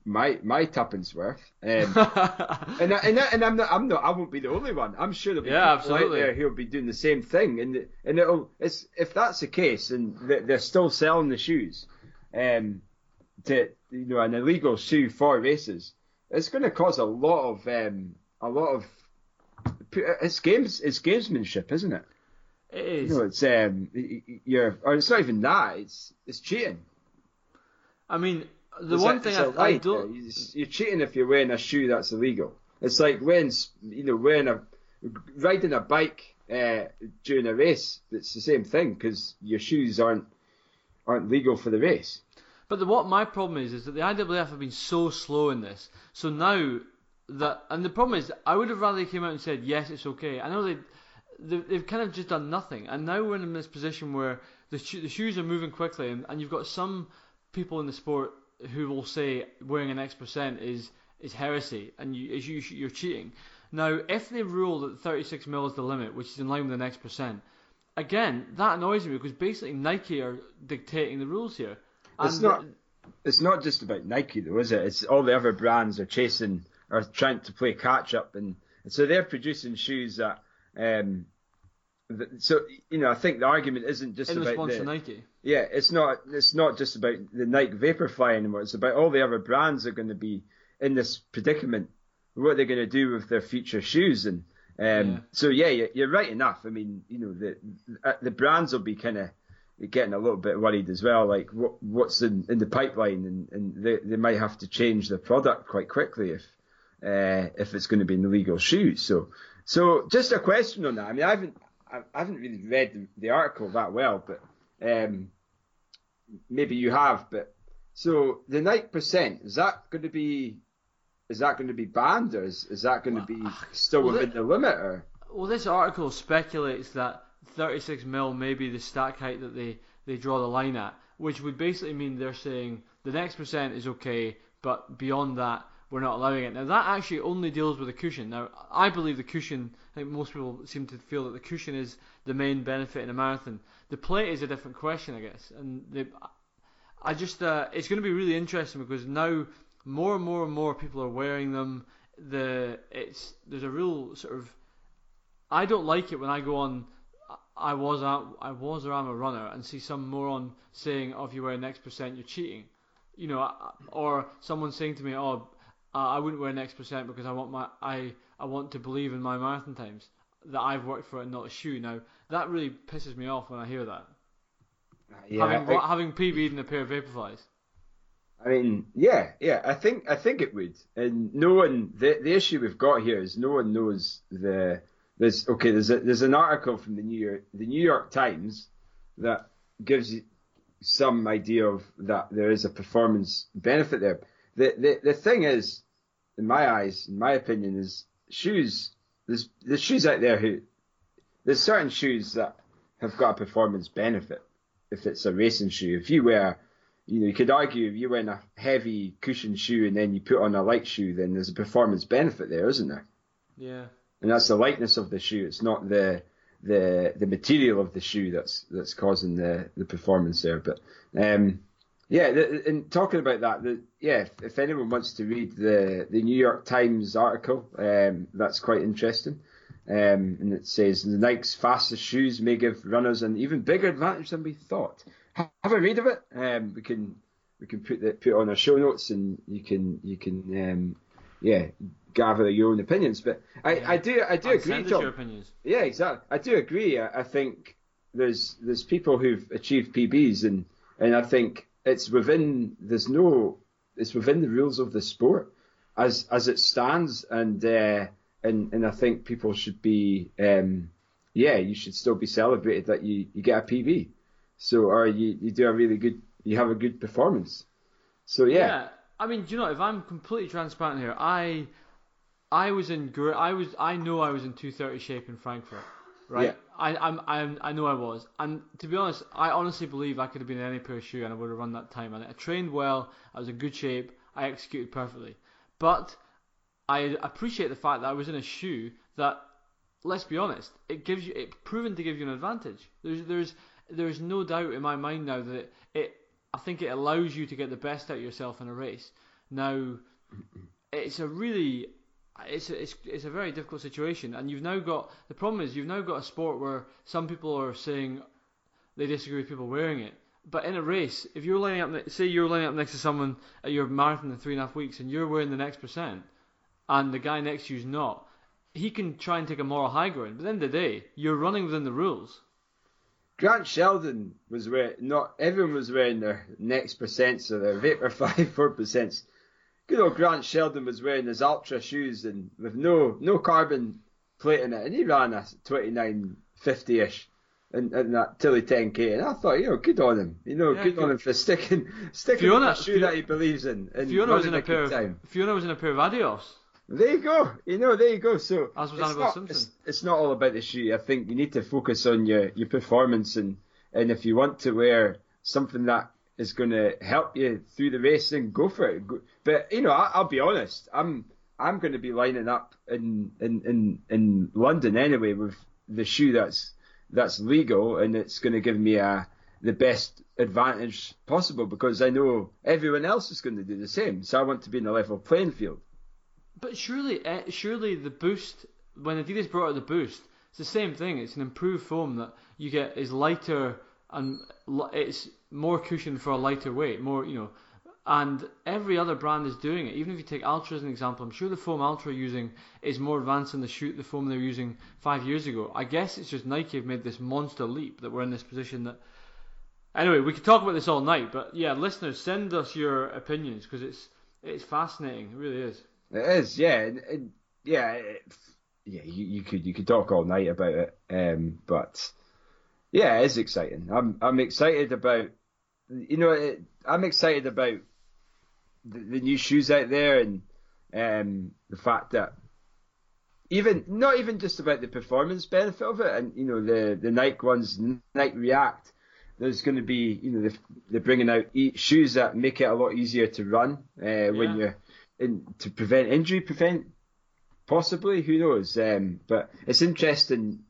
my tuppence worth, and I won't be the only one. I'm sure there'll be people out there who'll be doing the same thing, and if that's the case, and they're still selling the shoes, to an illegal shoe for races, it's going to cause a lot of it's gamesmanship, isn't it? It is. It's not even that. It's cheating. I mean, you're cheating if you're wearing a shoe that's illegal. It's like riding a bike during a race. It's the same thing because your shoes aren't legal for the race. But what my problem is that the IAAF have been so slow in this. So now the problem is, I would have rather they came out and said yes, it's okay. I know they've kind of just done nothing, and now we're in this position where the shoes are moving quickly, and you've got some people in the sport who will say wearing an X% is heresy, and you're cheating. Now, if they rule that 36 mil is the limit, which is in line with the X%, again, that annoys me because basically Nike are dictating the rules here. And it's not just about Nike though, is it? It's all the other brands are trying to play catch up, and so they're producing shoes that. I think the argument isn't just about response to Nike. Yeah, it's not just about the Nike Vaporfly anymore. It's about all the other brands are going to be in this predicament. What they're going to do with their future shoes, and you're right enough. I mean, the brands will be kind of getting a little bit worried as well. Like what's in the pipeline, and they might have to change their product quite quickly if it's going to be in illegal shoes. So just a question on that. I mean, I haven't really read the article that well, but maybe you have. But so the 9% is that going to be banned, or is that going to be still within the limit? Or? Well, this article speculates that 36 mil may be the stack height that they draw the line at, which would basically mean they're saying the next percent is okay, but beyond that, we're not allowing it. Now, that actually only deals with the cushion. Now, I believe the cushion, I think most people seem to feel that the cushion is the main benefit in a marathon. The plate is a different question, I guess. And it's going to be really interesting because now more and more and more people are wearing them. There's a real sort of, I don't like it when I go on, I was or I'm a runner, and see some moron saying, if you wear an X%, you're cheating. you know, or someone saying to me, oh, I wouldn't wear an X percent because I want my I want to believe in my marathon times that I've worked for it and not a shoe. Now that really pisses me off when I hear that. Yeah, having PB'd in a pair of Vaporflies. I mean, yeah. I think it would, and no one. The issue we've got here is no one knows the. There's an article from the New York Times that gives you some idea of that there is a performance benefit there. The thing is, in my eyes, in my opinion, is shoes. There's shoes out there there's certain shoes that have got a performance benefit. If it's a racing shoe, if you wear, you could argue if you wear a heavy cushion shoe and then you put on a light shoe, then there's a performance benefit there, isn't there? Yeah. And that's the lightness of the shoe. It's not the material of the shoe that's causing the performance there. But and talking about that, if anyone wants to read the New York Times article, that's quite interesting. And it says, the Nike's fastest shoes may give runners an even bigger advantage than we thought. Have a read of it. We can put it on our show notes, and you can gather your own opinions. But I do agree, Tom. Your opinions. Yeah, exactly. I do agree. I think there's people who've achieved PBs, and I think it's within the rules of the sport as it stands, And I think people should be, you should still be celebrated that you get a PB, you have a good performance. So yeah. I mean, do you know, if I'm completely transparent here, I was in 230 shape in Frankfurt, right? Yeah. I know I was, and to be honest, I honestly believe I could have been in any pair of shoe and I would have run that time. And I trained well, I was in good shape, I executed perfectly, but I appreciate the fact that I was in a shoe that, let's be honest, it's proven to give you an advantage. There's no doubt in my mind now that I think it allows you to get the best out of yourself in a race. Now, it's a very difficult situation, and you've now got a sport where some people are saying they disagree with people wearing it. But in a race, if you're lining up next to someone at your marathon in 3.5 weeks and you're wearing the next percent, and the guy next to you's not, he can try and take a moral high ground. But at the end of the day, you're running within the rules. Grant Sheldon was wearing, not everyone was wearing their next percents or their Vaporfly 4%. Good old Grant Sheldon was wearing his Ultra shoes and with no carbon plate in it, and he ran a 29:50-ish in that Tillie 10K, and I thought, good on him, on him for sticking to the shoe that he believes in. Fiona was in a pair of Adios. There you go. There you go. So as was Annabelle Simpson. It's not all about the shoe. I think you need to focus on your performance, and if you want to wear something that is going to help you through the race, then go for it. But I'll be honest. I'm going to be lining up in London anyway with the shoe that's legal, and it's going to give me the best advantage possible because I know everyone else is going to do the same. So I want to be in a level playing field. But surely the Boost, when Adidas brought out the Boost, it's the same thing. It's an improved foam that you get is lighter and it's more cushioned for a lighter weight, more. And every other brand is doing it. Even if you take Ultra as an example, I'm sure the foam Ultra using is more advanced than the foam they were using 5 years ago. I guess it's just Nike have made this monster leap that we're in this position that. Anyway, we could talk about this all night, but yeah, listeners, send us your opinions because it's fascinating. It really is. It is, yeah, You could talk all night about it, but yeah, it's exciting. I'm excited about, I'm excited about the new shoes out there, and the fact that not even just about the performance benefit of it, and the Nike ones, Nike React. There's going to be, they're bringing out shoes that make it a lot easier to run when you're. And to prevent injury, possibly, who knows? But it's interesting.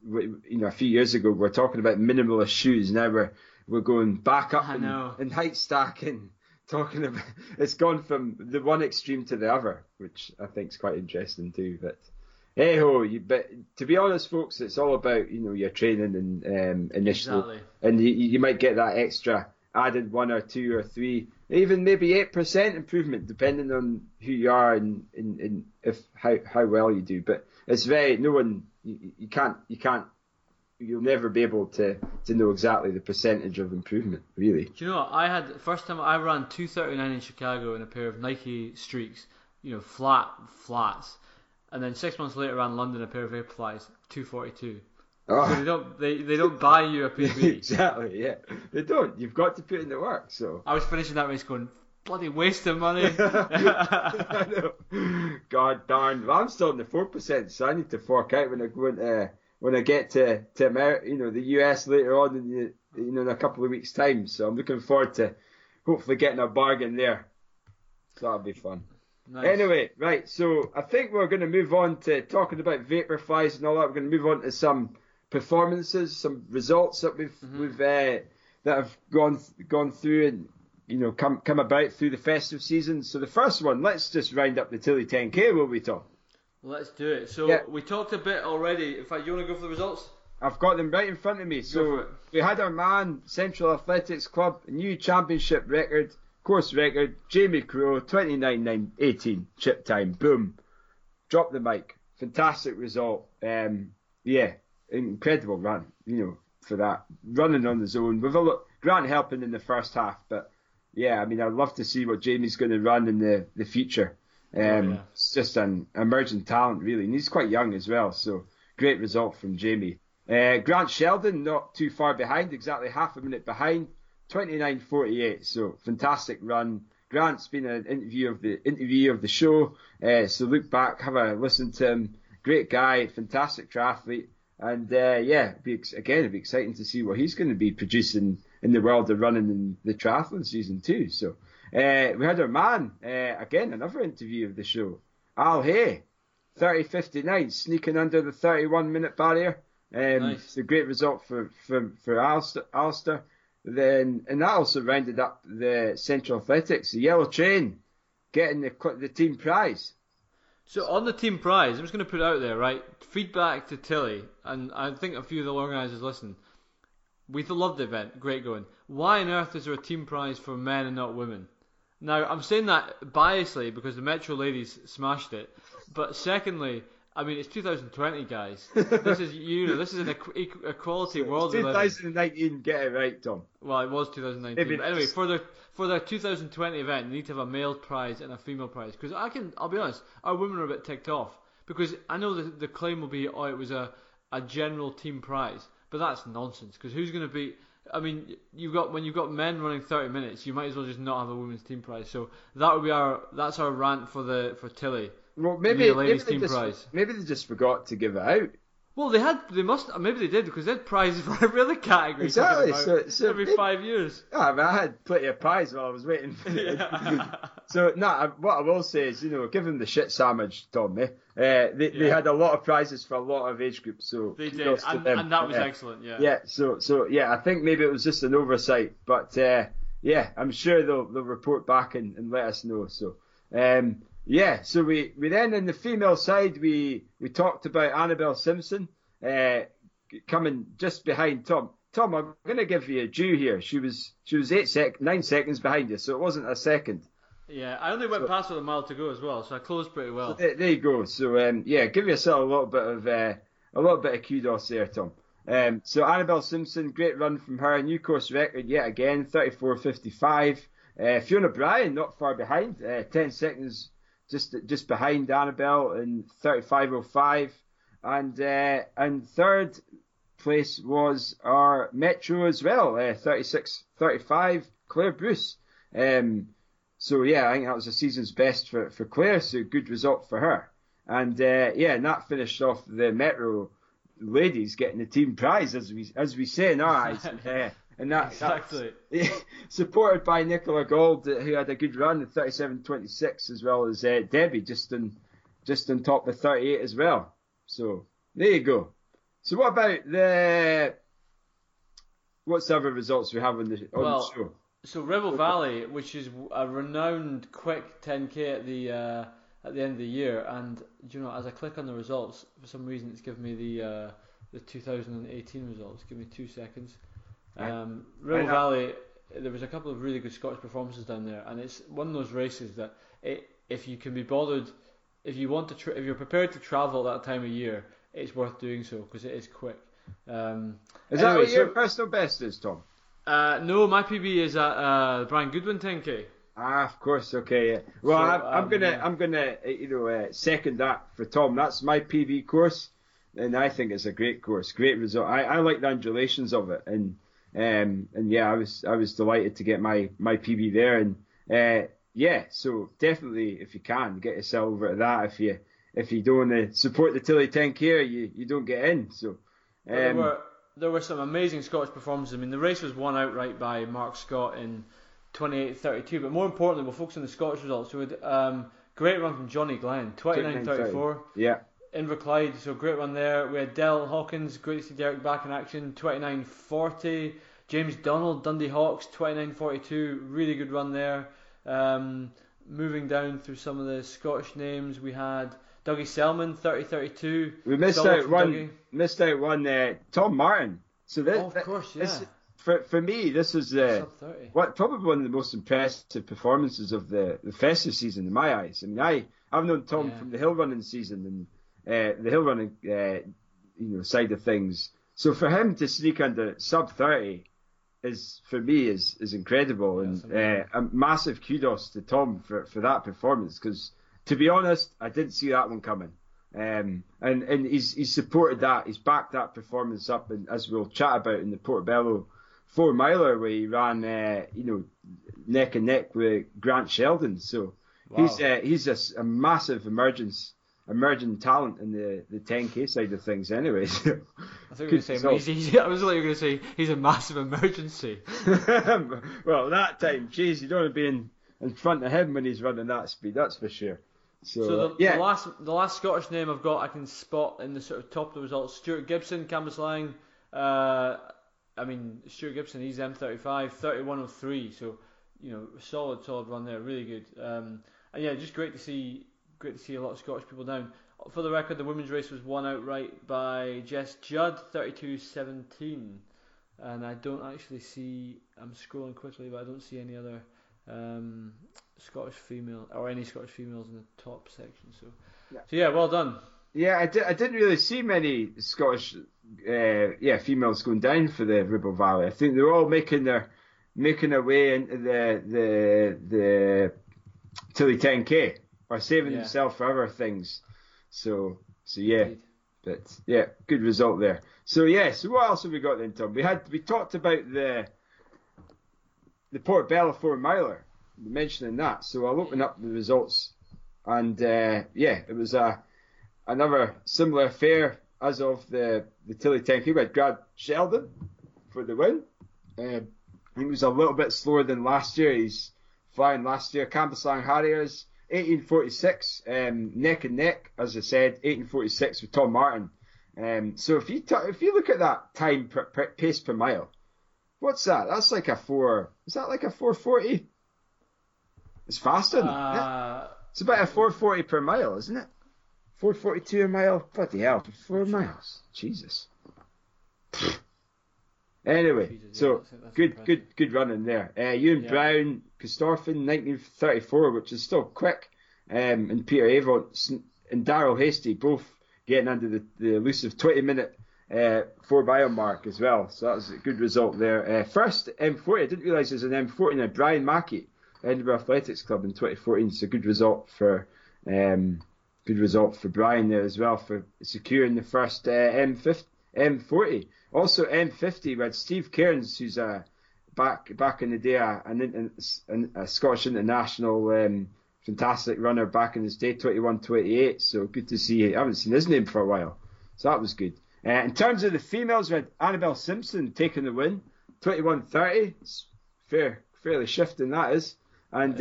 A few years ago, we were talking about minimalist shoes. Now we're going back up and height stacking. Talking about it's gone from the one extreme to the other, which I think is quite interesting too. But hey ho! But to be honest, folks, it's all about your training and initially, exactly. And you might get that extra added one or two or three even maybe 8% improvement, depending on who you are and if how well you do. But it's very you can't you'll never be able to know exactly the percentage of improvement, really. Do you know what? I had the first time I ran 2:39 in Chicago in a pair of Nike Streaks, you know, flats, and then 6 months later ran London a pair of Vaporflies, 2:42. Oh. So they don't buy you a PB. Exactly, yeah, they don't. You've got to put in the work. So I was finishing that race going, bloody waste of money. I know. God darn, well, I'm still in the 4%, so I need to fork out when I go into. When I get to America, you know, the US later on in a couple of weeks' time, so I'm looking forward to hopefully getting a bargain there. So that'll be fun. Nice. Anyway, right. So I think we're going to move on to talking about Vaporflies and all that. We're going to move on to some performances, some results that that have gone through and come about through the festive season. So the first one, let's just round up the Tillie 10K, will we, Tom? Let's do it. So we talked a bit already. In fact, you want to go for the results? I've got them right in front of me. So we had our man, Central Athletics Club, new championship record, course record, Jamie Crowe, 29.9.18 chip time. Boom. Drop the mic. Fantastic result. Incredible run, for that. Running on his own. With Grant helping in the first half. But, I'd love to see what Jamie's going to run in the future. It's just an emerging talent, really, and he's quite young as well, so great result from Jamie. Grant Sheldon not too far behind, exactly half a minute behind, 29.48, so fantastic run. Grant's been an interviewee of the show, so look back, have a listen to him. Great guy, fantastic triathlete, and it'd be exciting to see what he's going to be producing in the world of running in the triathlon season too. So we had our man, again, another interview of the show, Al Hay, 30.59, sneaking under the 31-minute barrier. Nice. It's a great result for Alistair. Then, and that also rounded up the Central Athletics, the Yellow Train, getting the team prize. So on the team prize, I'm just going to put it out there, right? Feedback to Tillie, and I think a few of the organisers listen. We loved the event, great going. Why on earth is there a team prize for men and not women? Now, I'm saying that biasly because the Metro ladies smashed it. But secondly, I mean, it's 2020, guys. This is this is an equality world. 2019, get it right, Tom. Well, it was 2019. But anyway, for the 2020 event, you need to have a male prize and a female prize. Because I'll be honest, our women are a bit ticked off. Because I know the claim will be, it was a general team prize. But that's nonsense. Because who's going to be... I mean, when you've got men running 30 minutes, you might as well just not have a women's team prize. So that would be that's our rant for Tillie. Well, maybe they just forgot to give it out. Well, maybe they did, because they had prizes for every other category. Exactly. So every 5 years. I had plenty of prizes while I was waiting for it. Yeah. So what I will say is, give them the shit sandwich, Tommy. They had a lot of prizes for a lot of age groups. So they did, and that was excellent. Yeah. Yeah. So I think maybe it was just an oversight, but I'm sure they'll report back and let us know. So. So we then, in the female side, we talked about Annabelle Simpson coming just behind Tom. Tom, I'm going to give you a due here. She was 9 seconds behind you, so it wasn't a second. Yeah, I only went past with a mile to go as well, so I closed pretty well. So there you go. So give yourself a little bit of kudos there, Tom. So Annabelle Simpson, great run from her, new course record yet again, 34.55. Fiona Bryan not far behind, 10 seconds. Just behind Annabelle in 35.05, and third place was our Metro as well, 36.35, Claire Bruce. I think that was the season's best for Claire, so good result for her. And and that finished off the Metro ladies getting the team prize, as we say in our eyes. And exactly. That's supported by Nicola Gold, who had a good run at 37.26, as well as Debbie, just on top of 38 as well. So there you go. So what about what's other results we have on the show? So Ribble Valley, which is a renowned quick 10k at the end of the year, and as I click on the results, for some reason it's given me the 2018 results. Give me 2 seconds. Ribble Valley there was a couple of really good Scottish performances down there, and it's one of those races that if you can be bothered, if you want to, if you're prepared to travel at that time of year, it's worth doing so because it is quick. Is that what your personal best is, Tom? No, my PB is at Brian Goodwin 10k. Ah, of course. Okay. Yeah. Well, so, I'm gonna second that for Tom. That's my PB course, and I think it's a great course, great result. I like the undulations of it, and yeah, I was delighted to get my PB there, and yeah. So definitely, if you can get yourself over to that, if you don't support the Tillie 10K, you don't get in. So there were some amazing Scottish performances. I mean, the race was won outright by Mark Scott in 28:32, but more importantly, we'll focus on the Scottish results. So we had great run from Johnny Glenn, 29:34. Yeah. Inverclyde, so great run there. We had Del Hawkins, great to see Derek back in action, 29:40. James Donald, Dundee Hawks, 29:42, really good run there. Moving down through some of the Scottish names, we had Dougie Selman, 30:32. We missed out one. Tom Martin. So this, of course, yeah. This, for me, this is probably one of the most impressive performances of the festive season in my eyes. I mean, I've known Tom from the hill running season and the hill running side of things. So for him to sneak under sub 30 is incredible, and a massive kudos to Tom for that performance because, to be honest, I didn't see that one coming, and he's supported that, he's backed that performance up, and as we'll chat about in the Portobello 4 miler, where he ran neck and neck with Grant Sheldon. So wow. he's a massive emerging talent in the 10k side of things anyway. So, I think I was going to say he's a massive emergency. Well, that time, geez, you don't want to be in front of him when he's running that speed, that's for sure. So the last Scottish name I've got, I can spot in the sort of top of the results, Stuart Gibson, Campus Lang. I mean, Stuart Gibson, he's M35, 31:03. So solid run there, really good. And yeah, just great to see a lot of Scottish people down. For the record, the women's race was won outright by Jess Judd, 32:17. And I don't actually see. I'm scrolling quickly, but I don't see any other Scottish female or any Scottish females in the top section. So yeah, well done. Yeah, I didn't really see many Scottish females going down for the Ribble Valley. I think they're all making their way into the Tillie 10K or saving themselves for other things. So yeah. Indeed. But yeah, good result there. So yeah, so what else have we got then, Tom? We talked about the Portobello 4 miler, mentioning that. So I'll open up the results, and it was another similar affair as of the Tillie 10K. We had Grant Sheldon for the win. He was a little bit slower than last year. He's flying last year. Cambuslang Harriers, 18:46, neck and neck, as I said, 18:46 with Tom Martin. So if you look at that time pace per mile. What's that? That's like a 4. Is that like a 4:40? It's faster than that. It's about a 4:40 per mile, isn't it? 4:42 a mile. Bloody hell! 4 miles. Jesus. Anyway, Jesus, so that's good running there. Ewan Brown, Kistorfin, 19:34, which is still quick. And Peter Avon and Daryl Hastie both getting under the elusive 20-minute. 4 mile mark as well, so that was a good result there. First M40, I didn't realise there's an M40 now. Brian Mackey, Edinburgh Athletics Club in 2014. So good result for Brian there as well for securing the first M40. Also M50 we had Steve Cairns, who's back in the day a Scottish international, fantastic runner back in his day, 21:28. So good to see. I haven't seen his name for a while, so that was good. In terms of the females, we had Annabelle Simpson taking the win, 21:30. Fairly shifting, that is. And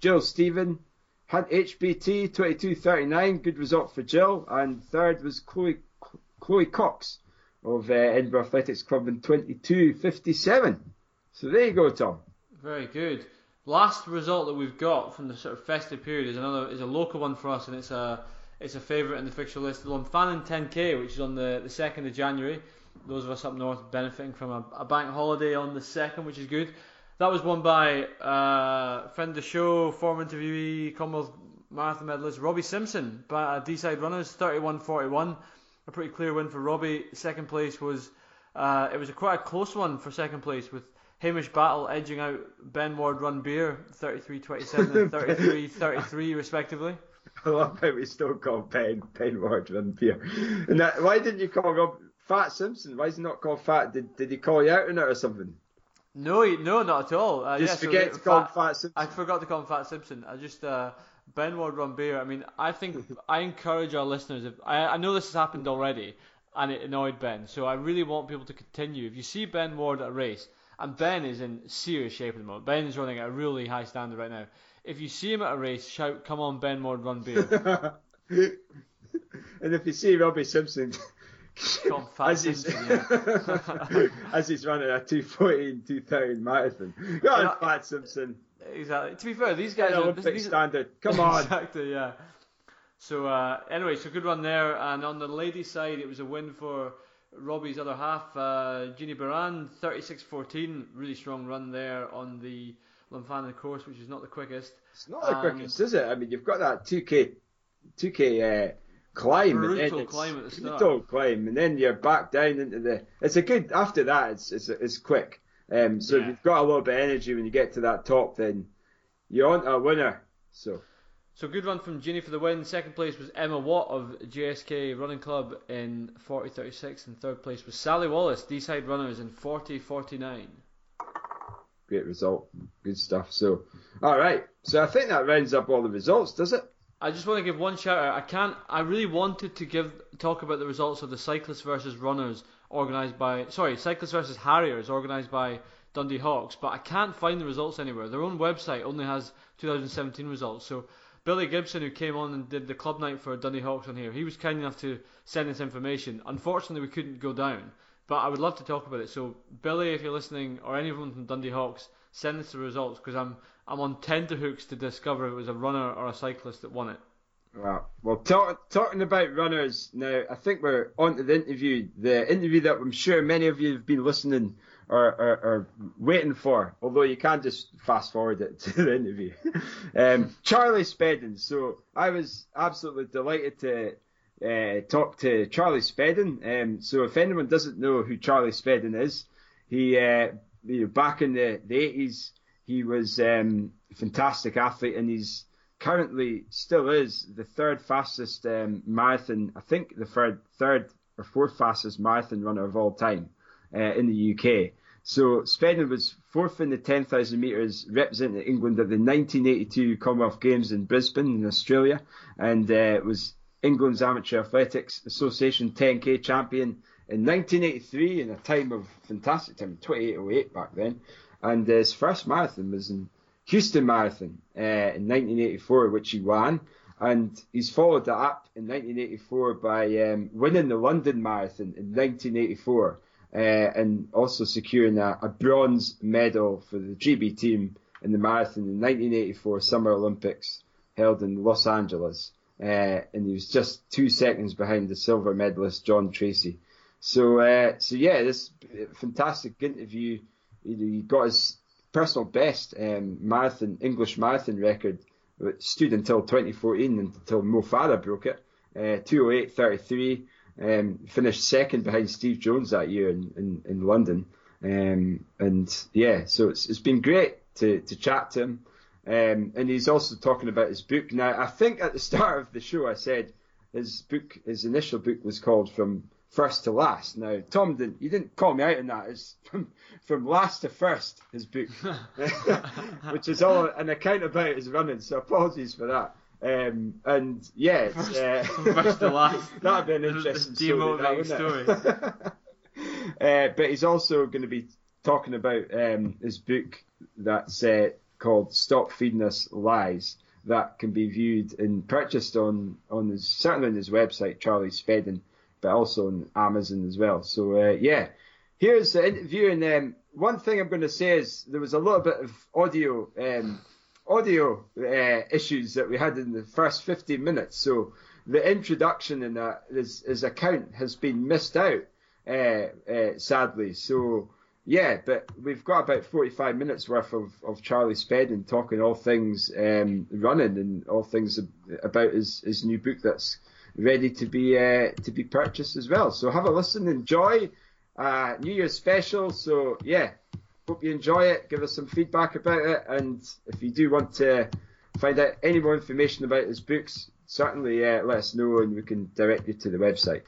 Jill Stephen had HBT, 22:39. Good result for Jill. And third was Chloe Cox of Edinburgh Athletics Club in 22:57. So there you go, Tom. Very good. Last result that we've got from the sort of festive period is a local one for us, and it's a. It's a favourite in the fixture list, the Lumphanan 10k, which is on the 2nd of January. Those of us up north benefiting from a bank holiday on the 2nd, which is good. That was won by friend of the show, former interviewee, Commonwealth Marathon medalist Robbie Simpson by D side runners, 31:41. A pretty clear win for Robbie. Second place was it was quite a close one for second place, with Hamish Battle edging out Ben Ward-Runbeer 33:27 and 33:33 respectively. I love how we still call Ben Ward-Runbeer. And that, why didn't you call Rob Fat Simpson? Why is he not called Fat? Did he call you out on it or something? No, not at all. Just forget to call him Fat Simpson. I forgot to call him Fat Simpson. I just Ben Ward-Runbeer. I mean, I think I encourage our listeners. I know this has happened already, and it annoyed Ben. So I really want people to continue. If you see Ben Ward at a race, and Ben is in serious shape at the moment. Ben is running at a really high standard right now. If you see him at a race, shout, "Come on, Ben Ward-Runbeer!" And if you see Robbie Simpson, as he's running a 2:14, 2:30 marathon, go on, Fat Simpson. Exactly. To be fair, these guys are Olympic standard. Come on. Exactly. Yeah. So anyway, so good run there. And on the ladies' side, it was a win for Robbie's other half, Ginnie Barron, 36:14. Really strong run there on the Lumphanan course, which is not the quickest. It's not the quickest, is it? I mean, you've got that 2K climb. Brutal climb at the start. Brutal climb, and then you're back down into the... It's a good... After that, it's quick. So if you've got a little bit of energy when you get to that top, then you're on a winner. So good run from Ginny for the win. Second place was Emma Watt of JSK Running Club in 40:36, and third place was Sally Wallace, D-side runners, in 40:49. Great result. Good stuff. So, all right. So I think that rounds up all the results, does it? I just want to give one shout out. I really wanted to talk about the results of the Cyclists versus Harriers, organised by Dundee Hawks, but I can't find the results anywhere. Their own website only has 2017 results. So Billy Gibson, who came on and did the club night for Dundee Hawks on here, he was kind enough to send us information. Unfortunately, we couldn't go down, but I would love to talk about it. So Billy, if you're listening, or anyone from Dundee Hawks, send us the results, because I'm on tenterhooks to discover if it was a runner or a cyclist that won it. Well, talking about runners now, I think we're on to the interview that I'm sure many of you have been listening or waiting for, although you can just fast forward it to the interview. Charlie Spedden. So I was absolutely delighted to talk to Charlie Spedden. So if anyone doesn't know who Charlie Spedden is, he back in the 80s, he was a fantastic athlete, and he's currently still is the third fastest marathon, I think the third or fourth fastest marathon runner of all time in the UK. So Spedden was fourth in the 10,000 metres, representing England at the 1982 Commonwealth Games in Brisbane in Australia, and was England's Amateur Athletics Association 10K champion in 1983 in a fantastic time, 28:08 back then. And his first marathon was in Houston Marathon in 1984, which he won, and he's followed that up in 1984 by winning the London Marathon in 1984 and also securing a bronze medal for the GB team in the marathon in 1984 Summer Olympics held in Los Angeles, and he was just 2 seconds behind the silver medalist John Tracy. So this fantastic interview. He got his personal best English marathon record, which stood until 2014, until Mo Farah broke it, 2:08:33. Finished second behind Steve Jones that year in London, so it's been great to chat to him, and he's also talking about his book. Now, I think at the start of the show I said his initial book was called From First to Last. Now, Tom, you didn't call me out on that. It's from Last to First, his book, which is all an account about his running, so apologies for that. First to last. That would be an interesting story. But he's also going to be talking about his book that's called Stop Feeding Us Lies, that can be viewed and purchased on his website, Charlie Spedden, but also on Amazon as well. So, here's the interview. And one thing I'm going to say is there was a little bit of audio issues that we had in the first 15 minutes. So the introduction in his account has been missed out, sadly. So Yeah, but we've got about 45 minutes worth of Charlie Spedden talking all things running and all things about his new book that's ready to be purchased as well. So have a listen, enjoy. New Year's special, so yeah, hope you enjoy it. Give us some feedback about it, and if you do want to find out any more information about his books, certainly let us know and we can direct you to the website.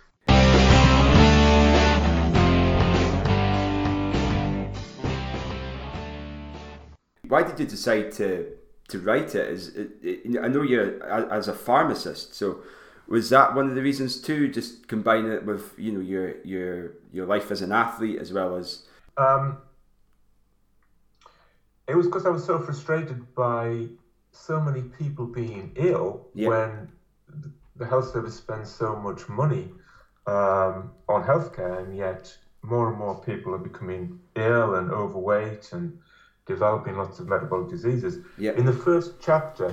Why did you decide to write it? I know you're as a pharmacist, so was that one of the reasons too? Just combine it with your life as an athlete as well as. It was because I was so frustrated by so many people being ill when the health service spends so much money on healthcare, and yet more and more people are becoming ill and overweight and developing lots of metabolic diseases. Yeah. In the first chapter,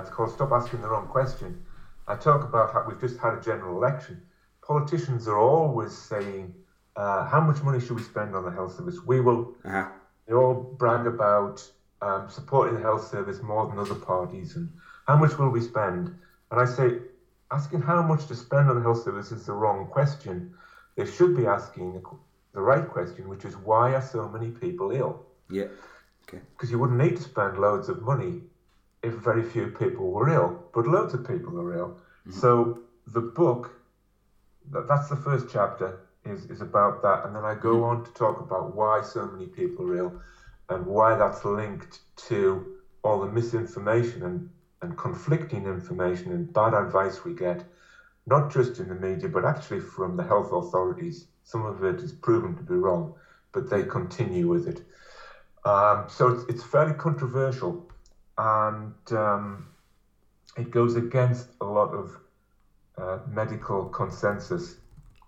it's called "Stop Asking the Wrong Question." I talk about how we've just had a general election. Politicians are always saying, "How much money should we spend on the health service?" We will. Uh-huh. They all brag about supporting the health service more than other parties, and how much will we spend? And I say, asking how much to spend on the health service is the wrong question. They should be asking the right question, which is why are so many people ill? Yeah. Okay. Because you wouldn't need to spend loads of money if very few people were ill, but loads of people are ill. Mm-hmm. So the book, that's the first chapter, is about that. And then I go on to talk about why so many people are ill and why that's linked to all the misinformation and conflicting information and bad advice we get, not just in the media, but actually from the health authorities. Some of it is proven to be wrong, but they continue with it. So it's fairly controversial, and it goes against a lot of medical consensus,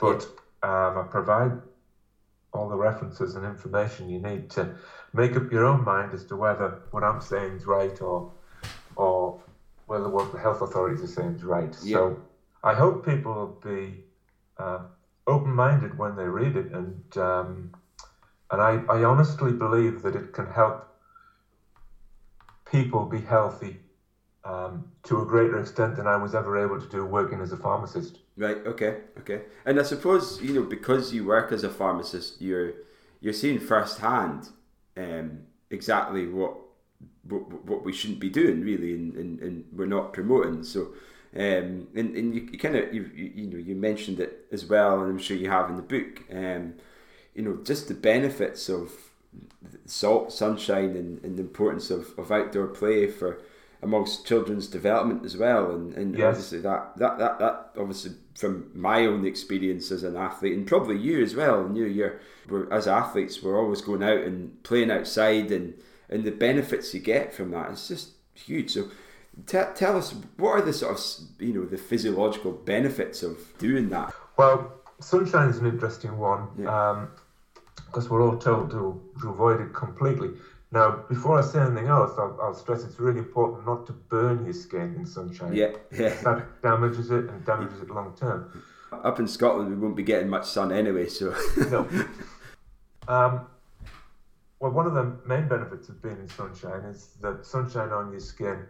but I provide all the references and information you need to make up your own mind as to whether what I'm saying is right or whether what the health authorities are saying is right. Yeah. So I hope people will be open-minded when they read it, and I honestly believe that it can help people be healthy to a greater extent than I was ever able to do working as a pharmacist. Right, okay. And I suppose, because you work as a pharmacist, you're seeing firsthand exactly what we shouldn't be doing, really, and we're not promoting. So, and you kind of, you mentioned it as well, and I'm sure you have in the book, just the benefits of salt, sunshine, and the importance of outdoor play for amongst children's development as well, and yes. Obviously that obviously from my own experience as an athlete, and probably you as well, as athletes we're always going out and playing outside, and the benefits you get from that is just huge. So tell us, what are the sort of the physiological benefits of doing that? Well, sunshine is an interesting one. Yeah. Because we're all told to avoid it completely. Now, before I say anything else, I'll stress it's really important not to burn your skin in sunshine. Yeah. That damages it and damages it long term. Up in Scotland, we won't be getting much sun anyway, so... No. Well, one of the main benefits of being in sunshine is that sunshine on your skin,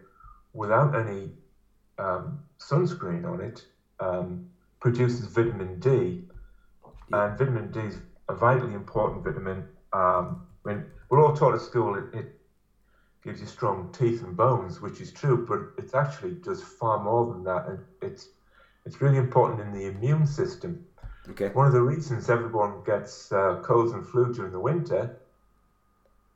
without any sunscreen on it, produces vitamin D. Yeah. And vitamin D is a vitally important vitamin. We're all taught at school it gives you strong teeth and bones, which is true, but it actually does far more than that, and it's really important in the immune system. Okay. One of the reasons everyone gets colds and flu during the winter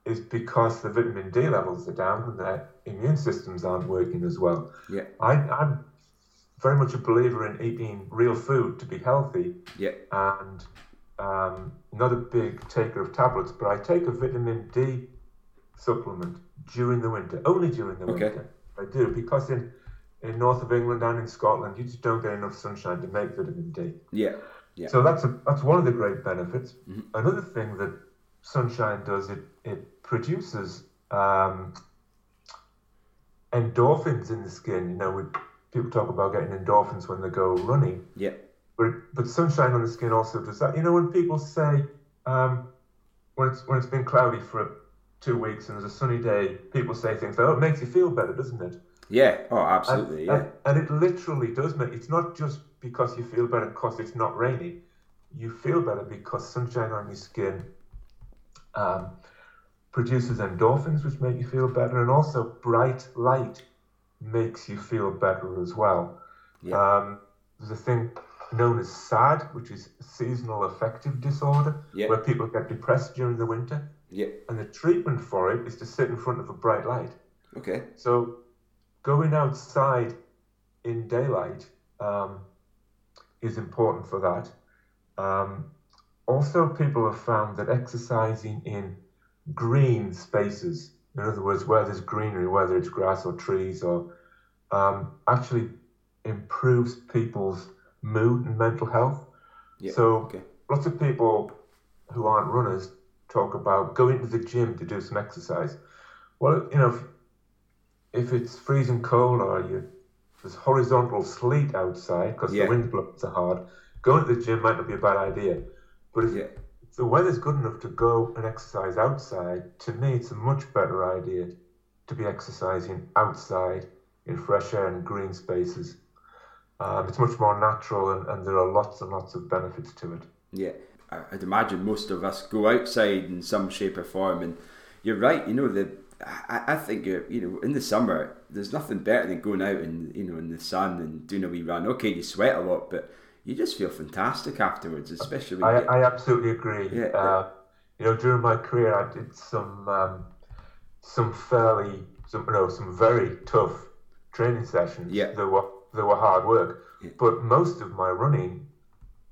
is because the vitamin D levels are down and their immune systems aren't working as well. Yeah. I'm very much a believer in eating real food to be healthy. Yeah. And not a big taker of tablets, but I take a vitamin D supplement during the winter, only during the winter. I do, because in north of England and in Scotland, you just don't get enough sunshine to make vitamin D. Yeah. So that's one of the great benefits. Mm-hmm. Another thing that sunshine does, it produces endorphins in the skin. People talk about getting endorphins when they go running. Yeah. But sunshine on the skin also does that. When people say, when it's been cloudy for 2 weeks and there's a sunny day, people say things like, oh, it makes you feel better, doesn't it? Yeah, oh, absolutely, And it literally does make, it's not just because you feel better because it's not rainy. You feel better because sunshine on your skin produces endorphins, which make you feel better, and also bright light makes you feel better as well. Yeah. There's a thing known as SAD, which is seasonal affective disorder, where people get depressed during the winter. Yeah. And the treatment for it is to sit in front of a bright light. Okay. So going outside in daylight is important for that. Also, people have found that exercising in green spaces, in other words, where there's greenery, whether it's grass or trees, or actually improves people's mood and mental health. Yeah, so lots of people who aren't runners talk about going to the gym to do some exercise. Well, you know, if it's freezing cold or there's horizontal sleet outside because the wind blows are hard, going to the gym might not be a bad idea. But if the weather's good enough to go and exercise outside, to me it's a much better idea to be exercising outside in fresh air and green spaces. It's much more natural, and there are lots and lots of benefits to it. Yeah, I'd imagine most of us go outside in some shape or form, and you're right, you know, I think, in the summer, there's nothing better than going out and, in the sun and doing a wee run. Okay, you sweat a lot, but you just feel fantastic afterwards, especially when I absolutely agree. Yeah, during my career, I did some very tough training sessions. Yeah. They were hard work, but most of my running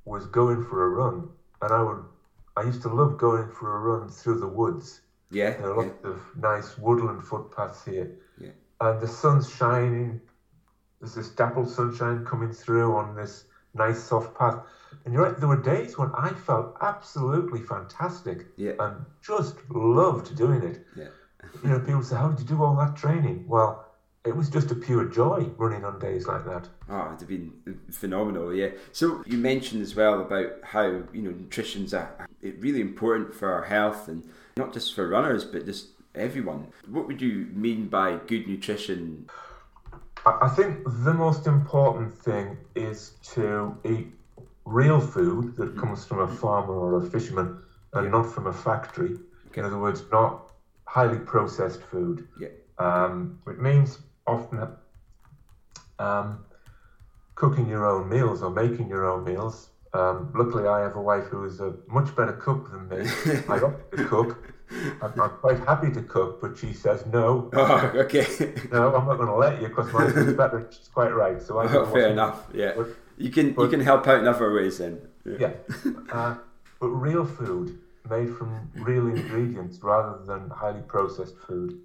was going for a run, and I used to love going for a run through the woods. Yeah, there are lots of nice woodland footpaths here. Yeah, and the sun's shining. There's this dappled sunshine coming through on this nice soft path, and you're right. There were days when I felt absolutely fantastic. Yeah, and just loved doing it. Yeah, people say, "How did you do all that training?" Well, it was just a pure joy running on days like that. Oh, it'd have been phenomenal, yeah. So you mentioned as well about how, nutrition's really important for our health, and not just for runners, but just everyone. What would you mean by good nutrition? I think the most important thing is to eat real food that comes from a farmer or a fisherman and not from a factory. Okay. In other words, not highly processed food. Yeah. It means often cooking your own meals or making your own meals. Luckily, I have a wife who is a much better cook than me. I often cook. I'm quite happy to cook, but she says no. Oh, okay. No, I'm not going to let you because mine is better. She's quite right. So fair enough. Yeah, but, you can help out in other ways then. Yeah. But real food made from real ingredients rather than highly processed food.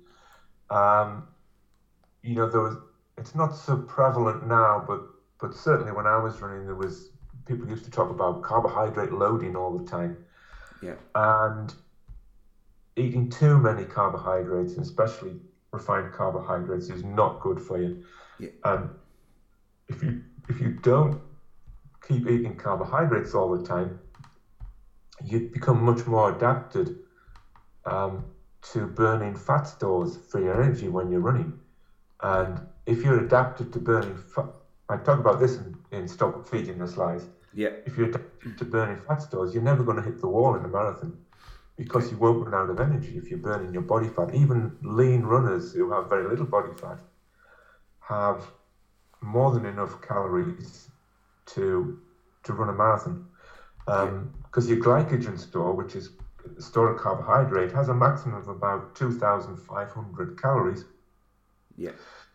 It's not so prevalent now, but certainly when I was running, people used to talk about carbohydrate loading all the time. Yeah. And eating too many carbohydrates, and especially refined carbohydrates, is not good for you. Yeah. And if you don't keep eating carbohydrates all the time, you become much more adapted to burning fat stores for your energy when you're running. And if you're adapted to burning fat, I talk about this in Stop Feeding the Lies. Yeah. If you're adapted to burning fat stores, you're never going to hit the wall in a marathon because you won't run out of energy if you're burning your body fat. Even lean runners who have very little body fat have more than enough calories to run a marathon. Because your glycogen store, which is the store of carbohydrate, has a maximum of about 2,500 calories. Yeah.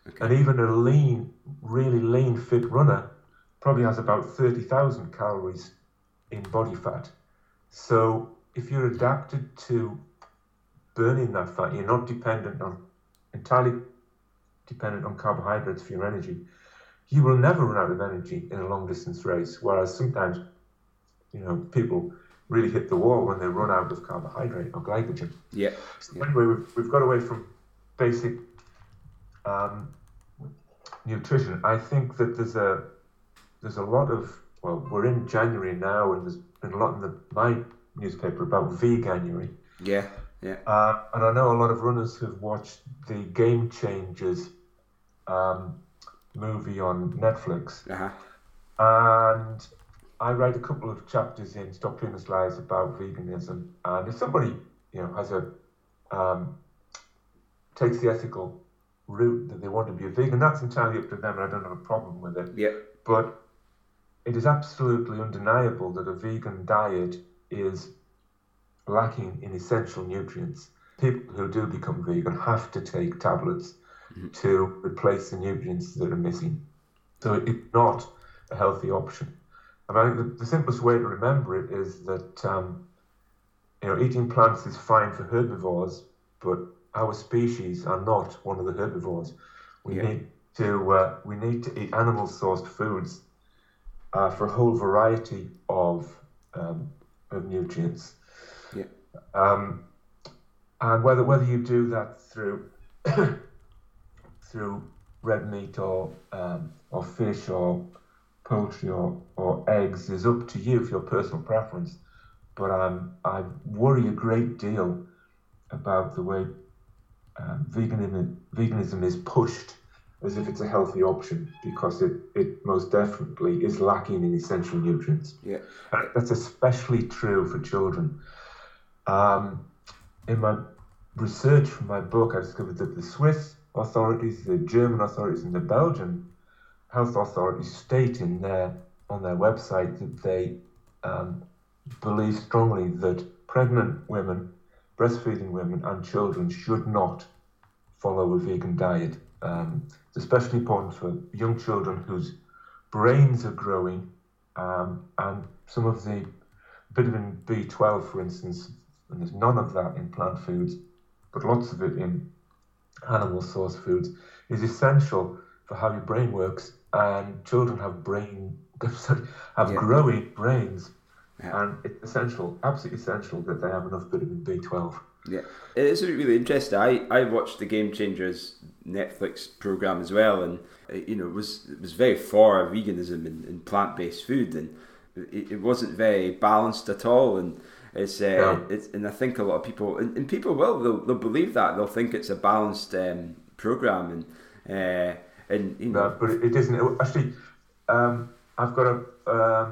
Okay. And even a really lean, fit runner probably has about 30,000 calories in body fat. So if you're adapted to burning that fat, you're not entirely dependent on carbohydrates for your energy, you will never run out of energy in a long distance race. Whereas sometimes, people really hit the wall when they run out of carbohydrate or glycogen. Yeah. So anyway, we've got away from basic nutrition. I think that there's a lot of, we're in January now, and there's been a lot in my newspaper about veganuary. Yeah, yeah. And I know a lot of runners who've watched the Game Changers movie on Netflix. Uh-huh. And I write a couple of chapters in Stop Cleaners Lies about veganism. And if somebody, you know, has a takes the ethical route that they want to be a vegan, that's entirely up to them, and I don't have a problem with it. Yeah. But it is absolutely undeniable that a vegan diet is lacking in essential nutrients. People who do become vegan have to take tablets to replace the nutrients that are missing. So it's not a healthy option. And I think the simplest way to remember it is that you know, eating plants is fine for herbivores, but our species are not one of the herbivores. We need to we need to eat animal-sourced foods for a whole variety of nutrients. Yeah. And whether you do that through through red meat or fish or poultry or eggs is up to you for your personal preference. But I worry a great deal about the way veganism is pushed as if it's a healthy option, because it most definitely is lacking in essential nutrients. Yeah, that's especially true for children. In my research for my book, I discovered that the Swiss authorities, the German authorities, and the Belgian health authorities state in on their website that they believe strongly that pregnant women, breastfeeding women, and children should not follow a vegan diet. It's especially important for young children whose brains are growing, and some of the vitamin B12, for instance, and there's none of that in plant foods, but lots of it in animal source foods, is essential for how your brain works. And children have growing brains, and it's essential, absolutely essential, that they have enough vitamin B12. Yeah, it's really interesting. I watched the Game Changers Netflix program as well, and you know, it was very for veganism and plant-based food, and it wasn't very balanced at all. And it's and I think a lot of people and people will they'll believe that, they'll think it's a balanced program, and you know, no, but it isn't actually. I've got a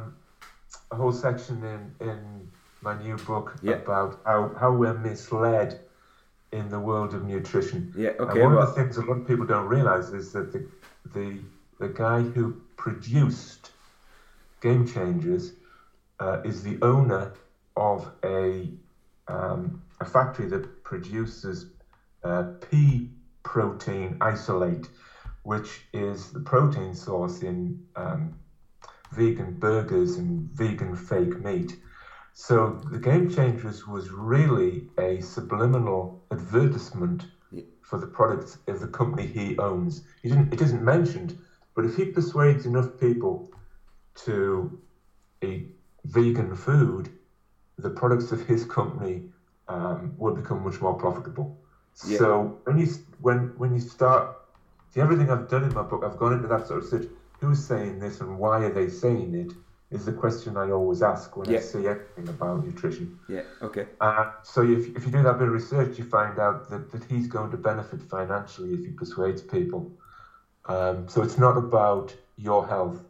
whole section in my new book about how we're misled in the world of nutrition. Yeah, okay. And one of the things a lot of people don't realise is that the guy who produced Game Changers is the owner of a factory that produces pea protein isolate, which is the protein source in vegan burgers and vegan fake meat. So the Game Changers was really a subliminal advertisement for the products of the company he owns. It isn't mentioned, but if he persuades enough people to eat vegan food, the products of his company will become much more profitable. Yeah. So when you start, see, everything I've done in my book, I've gone into that sort of research. Who's saying this and why are they saying it? Is the question I always ask when I see anything about nutrition. Yeah. Okay. So if you do that bit of research, you find out that he's going to benefit financially if he persuades people. So it's not about your health;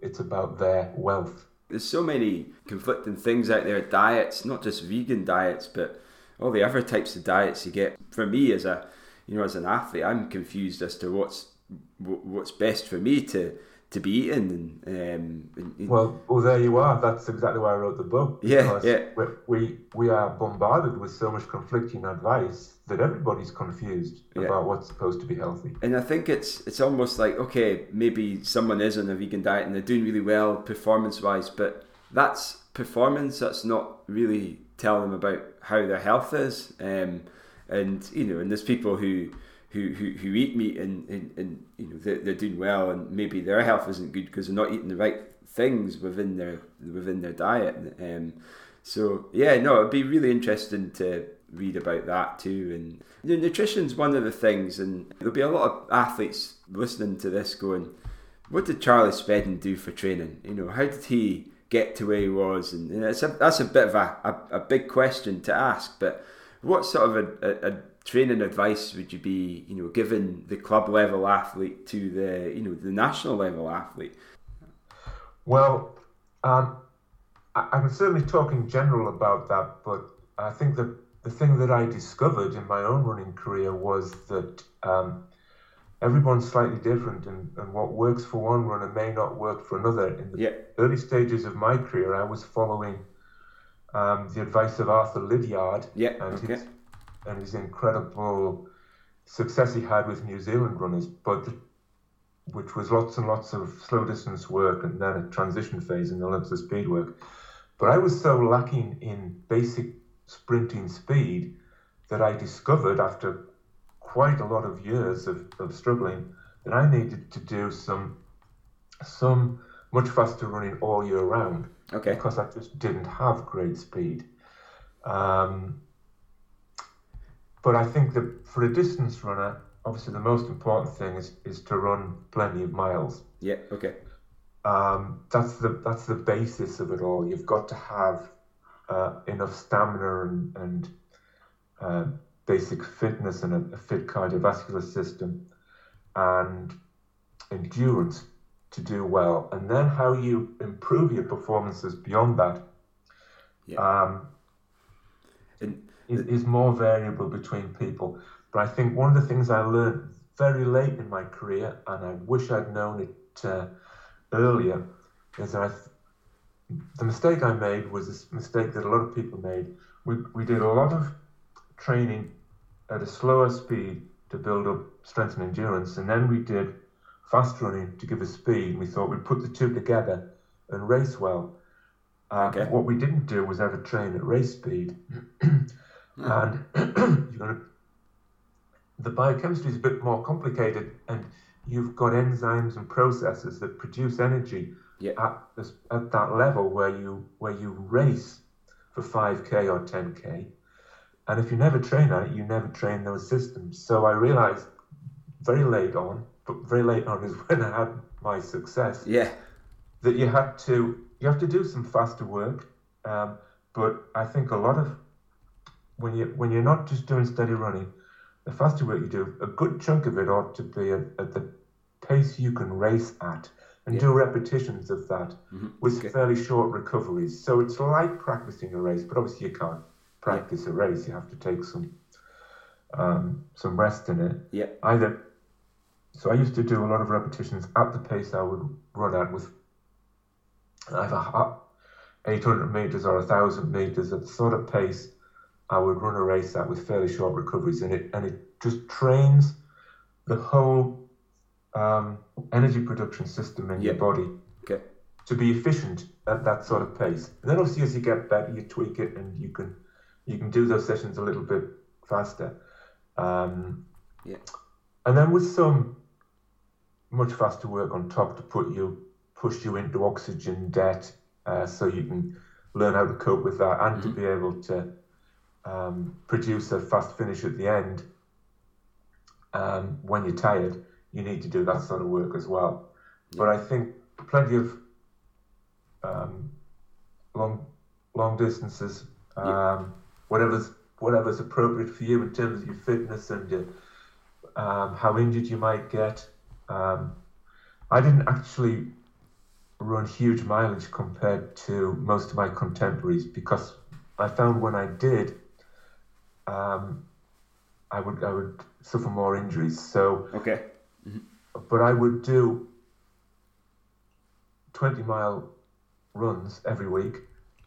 it's about their wealth. There's so many conflicting things out there. Diets, not just vegan diets, but all the other types of diets you get. For me, as an athlete, I'm confused as to what's best for me to be eaten. Well, there you are. That's exactly why I wrote the book. Yeah, yeah. We are bombarded with so much conflicting advice that everybody's confused about what's supposed to be healthy. And I think it's almost like, okay, maybe someone is on a vegan diet and they're doing really well performance-wise, but that's performance. That's not really telling them about how their health is. And you know, and there's people who eat meat and you know they're doing well, and maybe their health isn't good because they're not eating the right things within their diet. It'd be really interesting to read about that too. And you know, nutrition's one of the things, and there'll be a lot of athletes listening to this going, "What did Charlie Spedden do for training? You know, how did he get to where he was?" And that's a bit of a big question to ask, but What sort of a training advice would you be, you know, giving the club level athlete to the, you know, the national level athlete? Well, I can certainly talk in general about that, but I think that the thing that I discovered in my own running career was that everyone's slightly different, and what works for one runner may not work for another. In the early stages of my career, I was following the advice of Arthur Lydiard and his incredible success he had with New Zealand runners, but which was lots and lots of slow distance work and then a transition phase and then lots of speed work. But I was so lacking in basic sprinting speed that I discovered after quite a lot of years of struggling that I needed to do some much faster running all year round, because I just didn't have great speed. But I think that for a distance runner, obviously the most important thing is to run plenty of miles. That's the basis of it all. You've got to have enough stamina and basic fitness and a fit cardiovascular system and endurance to do well. And then how you improve your performances beyond that is more variable between people. But I think one of the things I learned very late in my career, and I wish I'd known it earlier, is that the mistake I made was a mistake that a lot of people made. We did a lot of training at a slower speed to build up strength and endurance, and then we did fast running to give us speed. We thought we'd put the two together and race well. What we didn't do was ever train at race speed. The biochemistry is a bit more complicated, and you've got enzymes and processes that produce energy at that level where you race for 5k or 10k, and if you never train on it, you never train those systems. So I realized very late on is when I had my success, that you have to do some faster work, but I think a lot of when you're not just doing steady running, the faster work you do, a good chunk of it ought to be at the pace you can race at, and do repetitions of that with fairly short recoveries. So it's like practicing a race, but obviously you can't practice a race. You have to take some rest in it. So I used to do a lot of repetitions at the pace I would run at with either 800 meters or 1,000 meters at the sort of pace I would run a race at with fairly short recoveries, and it just trains the whole energy production system in your body to be efficient at that sort of pace. And then obviously as you get better, you tweak it and you can do those sessions a little bit faster. And then with some much faster work on top to push you into oxygen debt, so you can learn how to cope with that and to be able to produce a fast finish at the end. When you're tired, you need to do that sort of work as well. But I think plenty of long distances, whatever's appropriate for you in terms of your fitness and your, how injured you might get. I didn't actually run huge mileage compared to most of my contemporaries, because I found when I did, I would suffer more injuries. So but I would do 20-mile runs every week,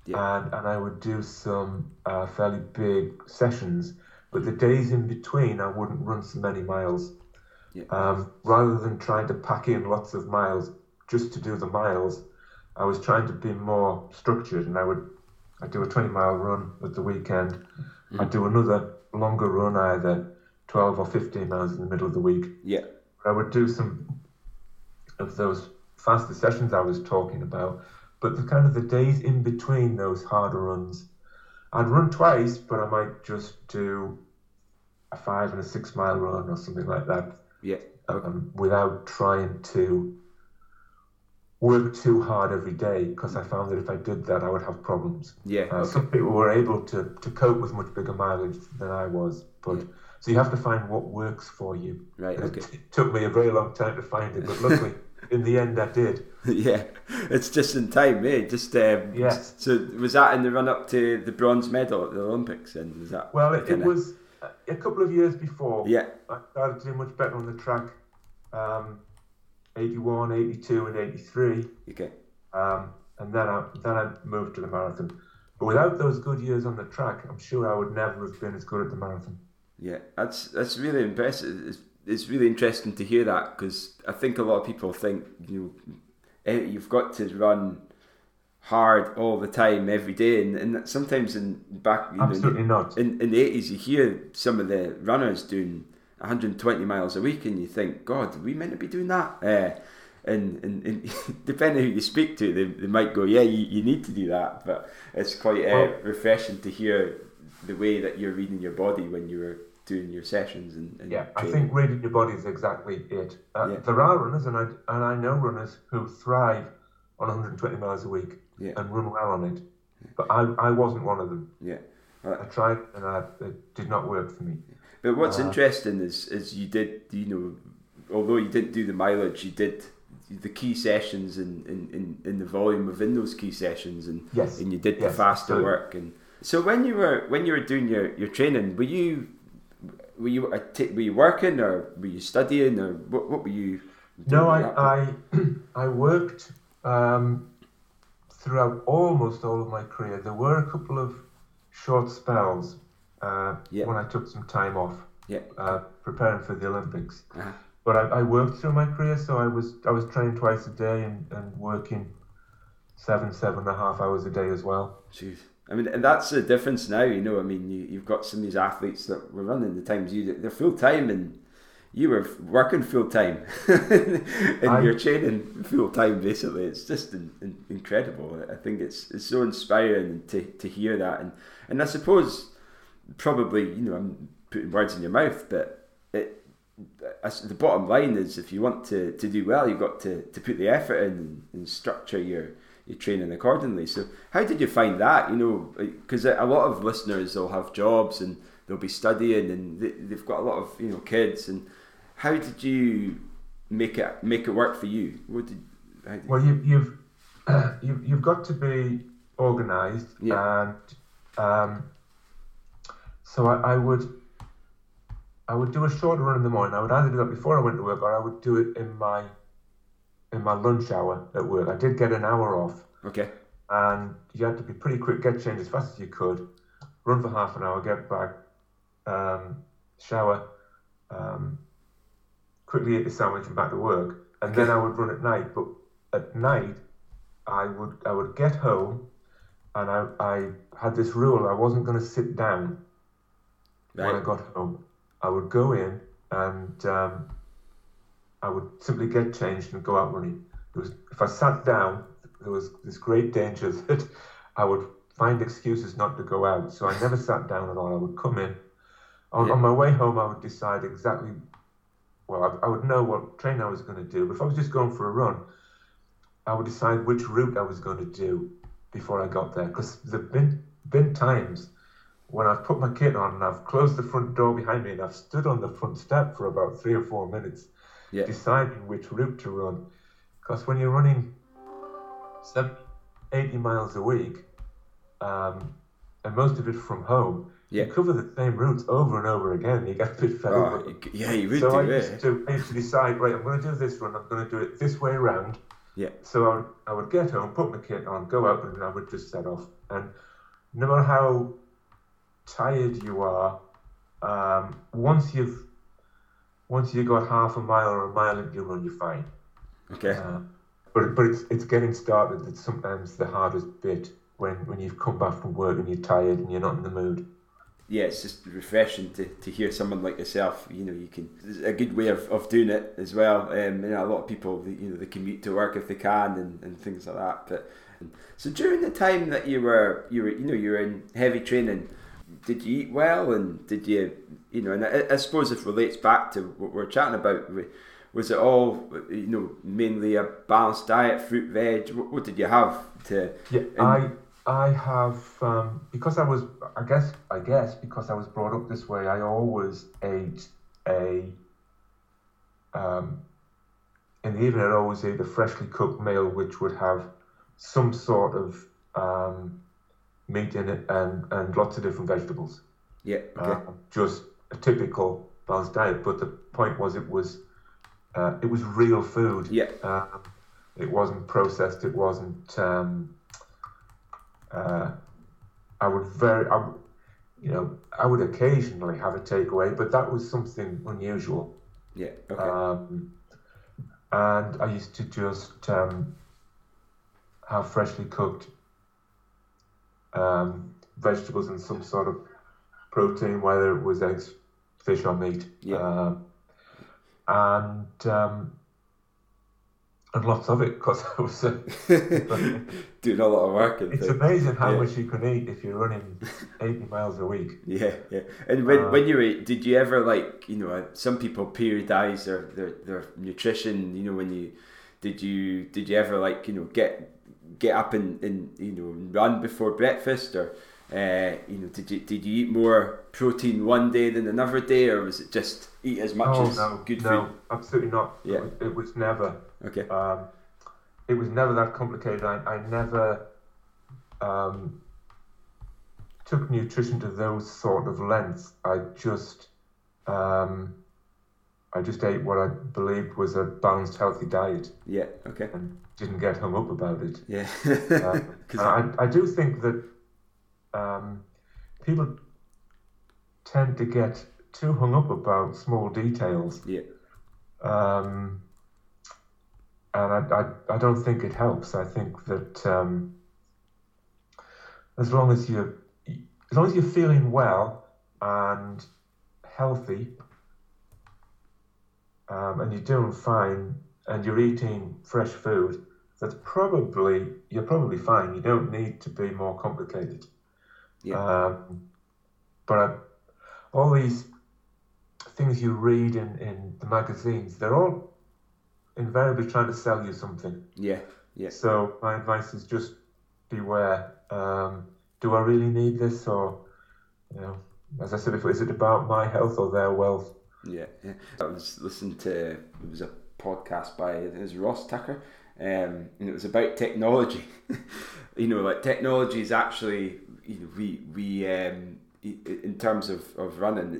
and I would do some fairly big sessions. But the days in between, I wouldn't run so many miles. Rather than trying to pack in lots of miles just to do the miles, I was trying to be more structured, and I'd do a 20-mile run at the weekend. I'd do another longer run, either 12 or 15 miles in the middle of the week. I would do some of those faster sessions I was talking about, but the kind of the days in between those harder runs, I'd run twice, but I might just do a 5 and a 6 mile run or something like that. Without trying to work too hard every day, because I found that if I did that, I would have problems. Yeah. Some people were able to cope with much bigger mileage than I was, but so you have to find what works for you. Right. Okay. It took me a very long time to find it, but luckily in the end I did. Yeah, it's just in time, eh? Just yes. So was that in the run up to the bronze medal at the Olympics? And was that? Well, it was a couple of years before. Yeah. I started doing much better on the track. 81, 82 and 83. Okay. And then I moved to the marathon. But without those good years on the track, I'm sure I would never have been as good at the marathon. Yeah, that's really impressive. It's really interesting to hear that, because I think a lot of people think, you know, you've got to run hard all the time every day, and sometimes in back, you absolutely know, not. In the 80s, you hear some of the runners doing 120 miles a week, and you think, God, are we meant to be doing that? And depending on who you speak to, they might go, yeah, you need to do that. But it's quite refreshing to hear the way that you're reading your body when you were doing your sessions. And yeah, training. I think reading your body is exactly it. Yeah. There are runners, and I know runners who thrive on 120 miles a week and run well on it. But I wasn't one of them. Yeah, I tried, and it did not work for me. But what's interesting is you did, you know, although you didn't do the mileage, you did the key sessions and the volume within those key sessions, and and you did the faster work. And so when you were doing your training, were you working, or were you studying, or what were you doing? No, I worked throughout almost all of my career. There were a couple of short spells when I took some time off preparing for the Olympics. Uh-huh. But I worked through my career, so I was training twice a day and working 7.5 hours a day as well. Jeez. I mean, and that's the difference now, you know. I mean, you've got some of these athletes that were running the times you did, they're full time, and you were working full time and you're training full time basically. It's just incredible. I think it's so inspiring to hear that, and I suppose probably, you know, I'm putting words in your mouth, but the bottom line is, if you want to do well, you've got to put the effort in and structure your training accordingly. So how did you find that, you know, because a lot of listeners will have jobs and they'll be studying, and they've got a lot of, you know, kids, and how did you make it work for you? You've got to be organised, and so I would do a short run in the morning. I would either do that before I went to work, or I would do it in my lunch hour at work. I did get an hour off. Okay. And you had to be pretty quick, get changed as fast as you could, run for half an hour, get back, shower, quickly eat a sandwich and back to work. And then I would run at night. But at night, I would get home, and I had this rule: I wasn't going to sit down when I got home. I would go in and I would simply get changed and go out running. If I sat down, there was this great danger that I would find excuses not to go out. So I never sat down at all. I would come in. On my way home, I would decide exactly, I would know what train I was going to do. But if I was just going for a run, I would decide which route I was going to do before I got there. Because there have been times when I've put my kit on and I've closed the front door behind me and I've stood on the front step for about 3 or 4 minutes deciding which route to run. Because when you're running 70-80 miles a week, and most of it from home, you cover the same routes over and over again. You get a bit fed up. Yeah, you would so do it. So I used to decide, right, I'm going to do this run, I'm going to do it this way around. Yeah. So I would get home, put my kit on, go out, and I would just set off. And no matter how tired you are, once you've got half a mile or a mile in your run, you're fine. Okay. But it's getting started that's sometimes the hardest bit, when you've come back from work and you're tired and you're not in the mood. Yeah, it's just refreshing to hear someone like yourself. You know, you can. It's a good way of doing it as well. You know, a lot of people, you know, they commute to work if they can and things like that. But so during the time that you were you know, you were in heavy training, did you eat well, and did you, you know, and I suppose it relates back to what we're chatting about with Was it all, you know, mainly a balanced diet, fruit, veg? What did you have to? Yeah, I have because I guess because I was brought up this way. I always ate in the evening. I'd always ate a freshly cooked meal, which would have some sort of meat in it and lots of different vegetables. Yeah, okay. Just a typical balanced diet. But the point was, it was real food. Yeah. It wasn't processed. It wasn't. I would occasionally have a takeaway, but that was something unusual. Yeah. Okay. And I used to just have freshly cooked vegetables and some sort of protein, whether it was eggs, fish, or meat. Yeah. And lots of it, because I was doing a lot of work. It's amazing how much you can eat if you're running 80 miles a week. Yeah, yeah. And when you ate, did you ever, like, you know, some people periodise their nutrition? You know, when you did you ever, like, you know, get up and you know, run before breakfast, or you know, did you eat more protein one day than another day, or was it just eat as much food? Absolutely not. Yeah, it was never. Okay. It was never that complicated. I never took nutrition to those sort of lengths. I just ate what I believed was a balanced, healthy diet. Yeah. Okay. And didn't get hung up about it. Yeah. I do think that people tend to get too hung up about small details. Yeah. And I don't think it helps. I think that as long as you're feeling well and healthy, and you're doing fine, and you're eating fresh food, you're probably fine. You don't need to be more complicated. Yeah. But all these things you read in the magazines, they're all invariably trying to sell you something. Yeah, yeah. So my advice is just beware. Do I really need this, or, you know, as I said before, is it about my health or their wealth? Yeah, yeah. I was listening to, it was a podcast by Ross Tucker, and it was about technology. You know, like, technology is actually, you know, we in terms of running,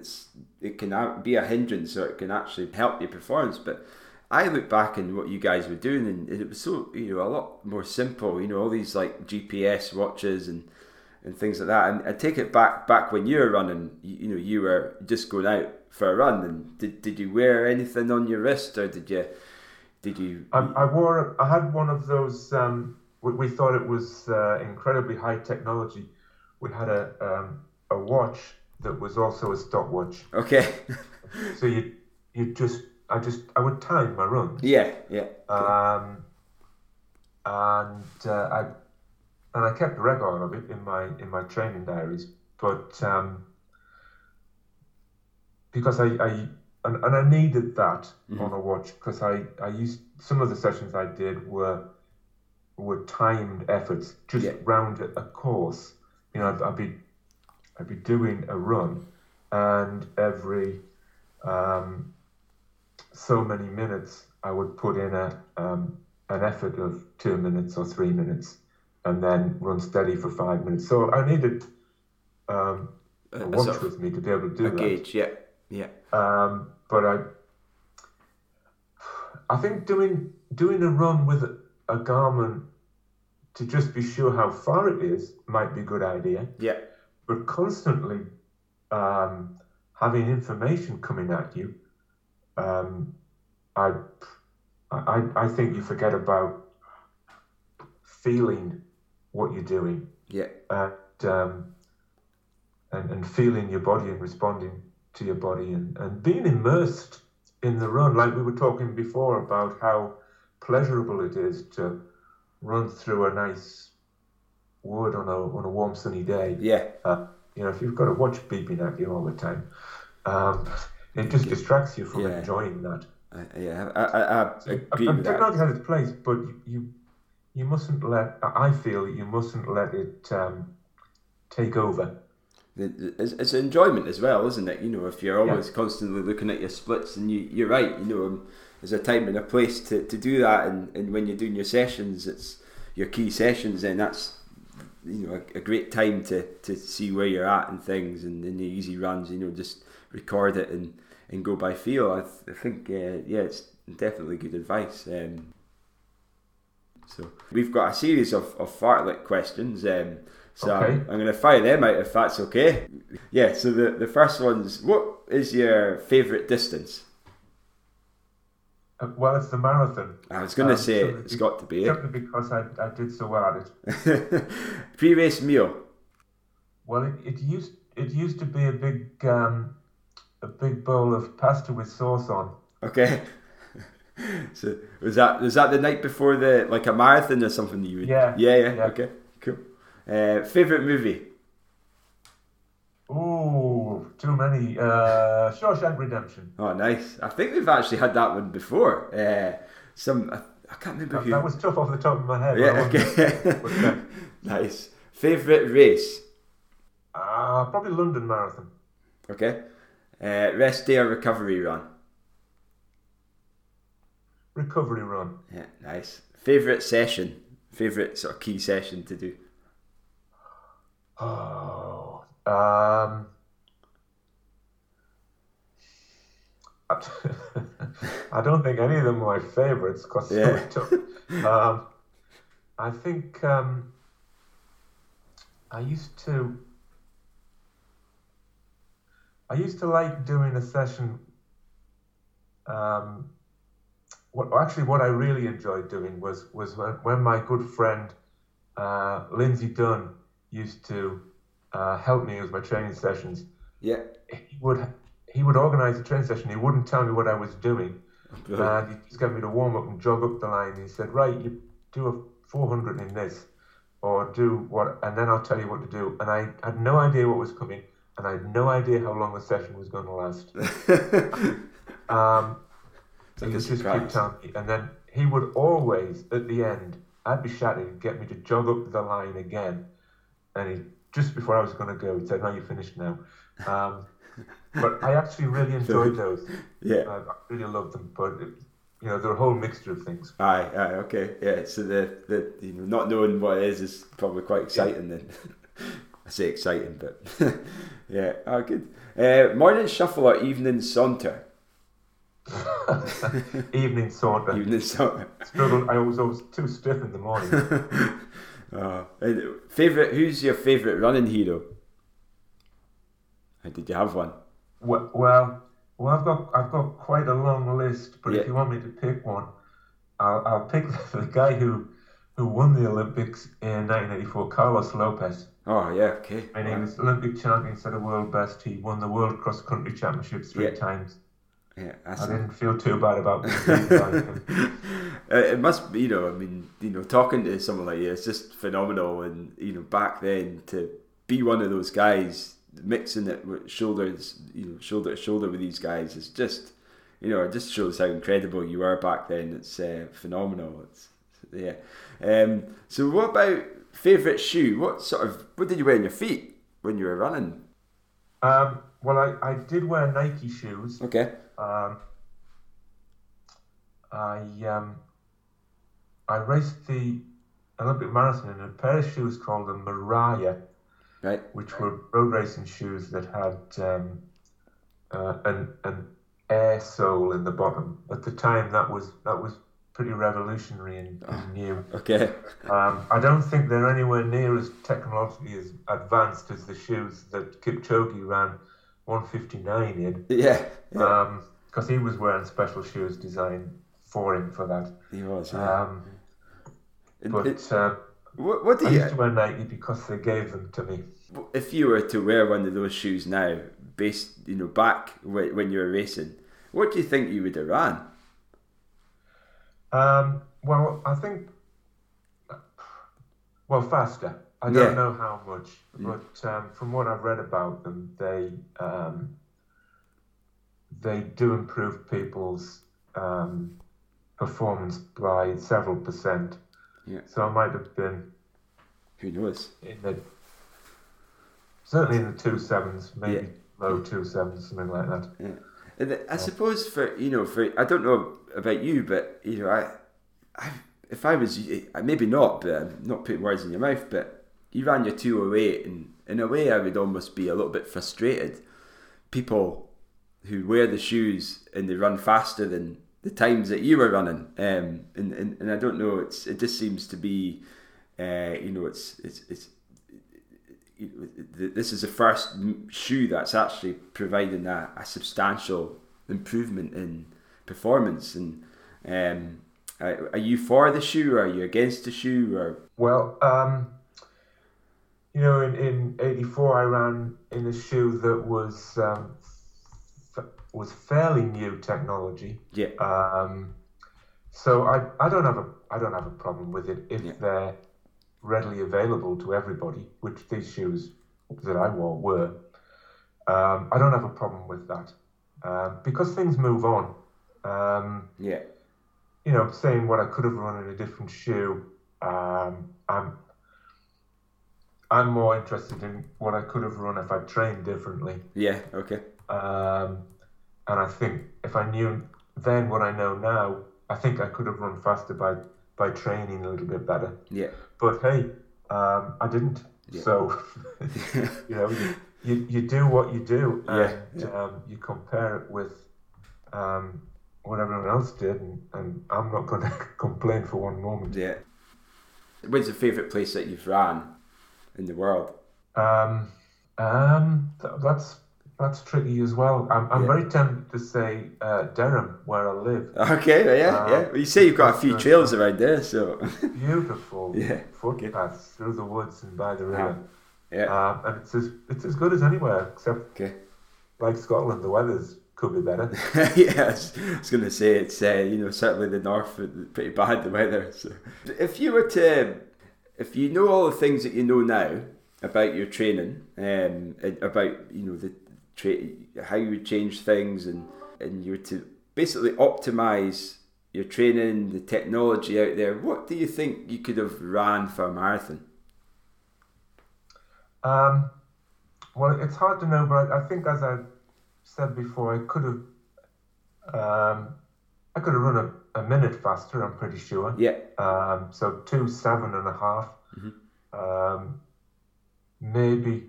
it can be a hindrance, or it can actually help your performance, but. I look back and what you guys were doing, and it was so, you know, a lot more simple. You know, all these like GPS watches and things like that. And I take it back when you were running, you know, you were just going out for a run. And did you wear anything on your wrist, or did you? I had one of those. We thought it was incredibly high technology. We had a watch that was also a stopwatch. Okay. So I would time my runs. Yeah, yeah. I kept a record of it in my training diaries, but because I needed that on a watch, because I used, some of the sessions I did were timed efforts just round a course. You know, I'd be doing a run, and every so many minutes I would put in an effort of 2 minutes or 3 minutes, and then run steady for 5 minutes. So I needed a watch with me to be able to do that. Gauge, yeah, yeah. But I think doing a run with a Garmin to just be sure how far it is might be a good idea. Yeah. But constantly having information coming at you. I think you forget about feeling what you're doing. Yeah. And feeling your body and responding to your body and being immersed in the run, like we were talking before about how pleasurable it is to run through a nice wood on a warm sunny day. Yeah. You know, if you've got a watch beeping at you all the time, it just distracts you from enjoying that. I agree with that. I don't know how it's played, but you mustn't let. I feel you mustn't let it take over. It's enjoyment as well, isn't it? You know, if you're always constantly looking at your splits, and you're right. You know, there's a time and a place to do that, and when you're doing your sessions, it's your key sessions. Then that's, you know, a great time to see where you're at and things, and in the easy runs, you know, just record it and go by feel. I think it's definitely good advice. So we've got a series of fartlek questions. So okay. I'm going to fire them out if that's okay. Yeah, so the first one's, what is your favourite distance? Well, it's the marathon. I was going to say it's got to be. Simply because I did so well at it. Pre-race meal. Well, it used to be a big bowl of pasta with sauce on. Okay. So was that the night before the a marathon or something that you would? Yeah. Okay. Cool. Favorite movie? Oh, too many. Shawshank Redemption. Oh, nice. I think we've actually had that one before. I can't remember who. That was tough off the top of my head. Yeah. Okay. Nice. Favorite race? Probably London Marathon. Okay. Rest day or recovery run? Recovery run. Yeah, nice. Favorite session? Favorite sort of key session to do? Oh, I don't think any of them are my favourites because they're so tough. I think I used to like doing a session. What I really enjoyed doing was when my good friend Lindsay Dunn used to help me with my training sessions. Yeah, he would organise a training session. He wouldn't tell me what I was doing. And he just got me to warm up and jog up the line. He said, "Right, you do a 400 in this, or do what, and then I'll tell you what to do." And I had no idea what was coming, and I had no idea how long the session was going to last. He just kept telling me, and then he would always, at the end, I'd be shattered, and get me to jog up the line again. And he, just before I was going to go, he said, "No, you're finished now." But I actually really enjoyed those. Yeah, I really loved them. But you know, they're a whole mixture of things. Aye, okay, yeah. So the you know, not knowing what it is probably quite exciting. Yeah. Then I say exciting, but yeah, oh good. Morning shuffle or evening saunter? Evening saunter. Evening saunter. Struggled. I was too stiff in the morning. Favorite? Who's your favorite running hero? Did you have one? Well, I've got quite a long list. But if you want me to pick one, I'll pick the guy who won the Olympics in 1984, Carlos Lopez. Oh yeah, okay. And he was Olympic champion instead of world best. He won the World Cross Country Championship three times. Yeah, I didn't feel too bad about it. It must be, talking to someone like you, it's just phenomenal. And, back then to be one of those guys, mixing it with shoulder to shoulder with these guys is just, it just shows how incredible you were back then. It's phenomenal. It's yeah. So what about favourite shoe? What did you wear on your feet when you were running? Well, I did wear Nike shoes. Okay. I raced the Olympic Marathon in a pair of shoes called the Mariah, which were road racing shoes that had an air sole in the bottom. At the time, that was pretty revolutionary and new. Okay. I don't think they're anywhere near as technologically as advanced as the shoes that Kipchoge ran 1:59 in. Yeah. Because he was wearing special shoes designed for him for that. He was, yeah. What do you used to wear Nike because they gave them to me. If you were to wear one of those shoes now, based back when you were racing, what do you think you would have ran? Well, I think faster. I don't know how much, but from what I've read about them, they do improve people's performance by several percent. Yeah. So I might have been. Who knows? Certainly in the 2.7s, maybe low 2.7s, something like that. Yeah. And I suppose I don't know about you, but if I was, maybe not, but I'm not putting words in your mouth, but you ran your 208, and in a way I would almost be a little bit frustrated. People who wear the shoes and they run faster than the times that you were running. And I don't know, it just seems to be, this is the first shoe that's actually providing a substantial improvement in performance. And are you for the shoe, or are you against the shoe? In 84 I ran in a shoe that was fairly new technology. Yeah. So I don't have a problem with it if they're readily available to everybody, which these shoes that I wore were. I don't have a problem with that because things move on. Saying what I could have run in a different shoe, I'm more interested in what I could have run if I trained differently. Yeah, okay. And I think if I knew then what I know now, I think I could have run faster by training a little bit better. Yeah. But hey, I didn't. Yeah. So, you do what you do, and you compare it with what everyone else did, and I'm not going to complain for one moment. Yeah. Where's the favourite place that you've ran in the world? That's tricky as well. I'm very tempted to say Durham, where I live. Okay, Well, you say you've got a few trails around there, so beautiful footpaths through the woods and by the river. Yeah, and it's as good as anywhere except like Scotland, the weather's could be better. Yes, I was going to say it's certainly the north, pretty bad the weather. So if you know all the things that you know now about your training, and about how you would change things, and you were to basically optimise your training, the technology out there, what do you think you could have ran for a marathon? Well, it's hard to know, but I think, as I said before, I could have run a minute faster, I'm pretty sure. Yeah. So 2:7.5. Mm-hmm. Maybe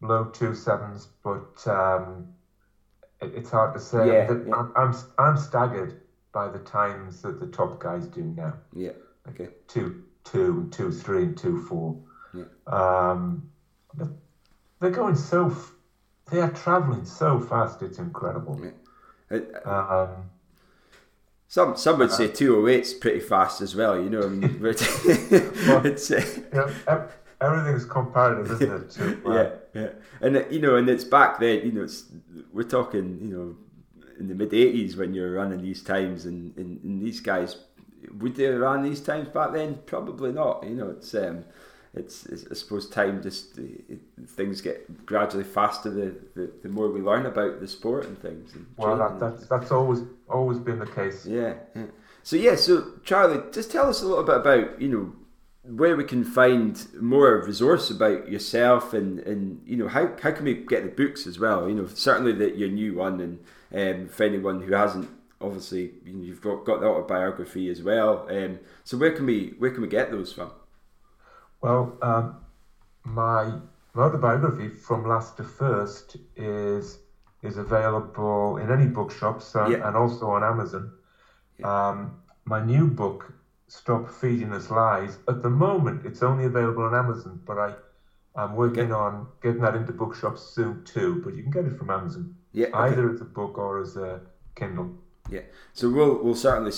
low 2.7s, but it's hard to say. Yeah, I'm staggered by the times that the top guys do now. Yeah. Okay. 2:2, 2:3, and 2:4. Yeah. But they're going they are travelling so fast, it's incredible. Yeah. Some would say 2:08's pretty fast as well. Everything's comparative, isn't it? And it's back then. We're talking, in the mid '80s when you're running these times, and these guys, would they have run these times back then? Probably not. It's I suppose time just things get gradually faster the more we learn about the sport and things. And that's always been the case. Yeah. So Charlie, just tell us a little bit about where we can find more resource about yourself, and how can we get the books as well? Certainly your new one, and for anyone who hasn't, obviously you've got the autobiography as well. So where can we get those from? Well, my autobiography, From Last to First, is available in any bookshops and also on Amazon. Yeah. My new book, Stop Feeding Us Lies, at the moment it's only available on Amazon, but I'm working on getting that into bookshops soon too. But you can get it from Amazon, either as a book or as a Kindle. Yeah, so we'll certainly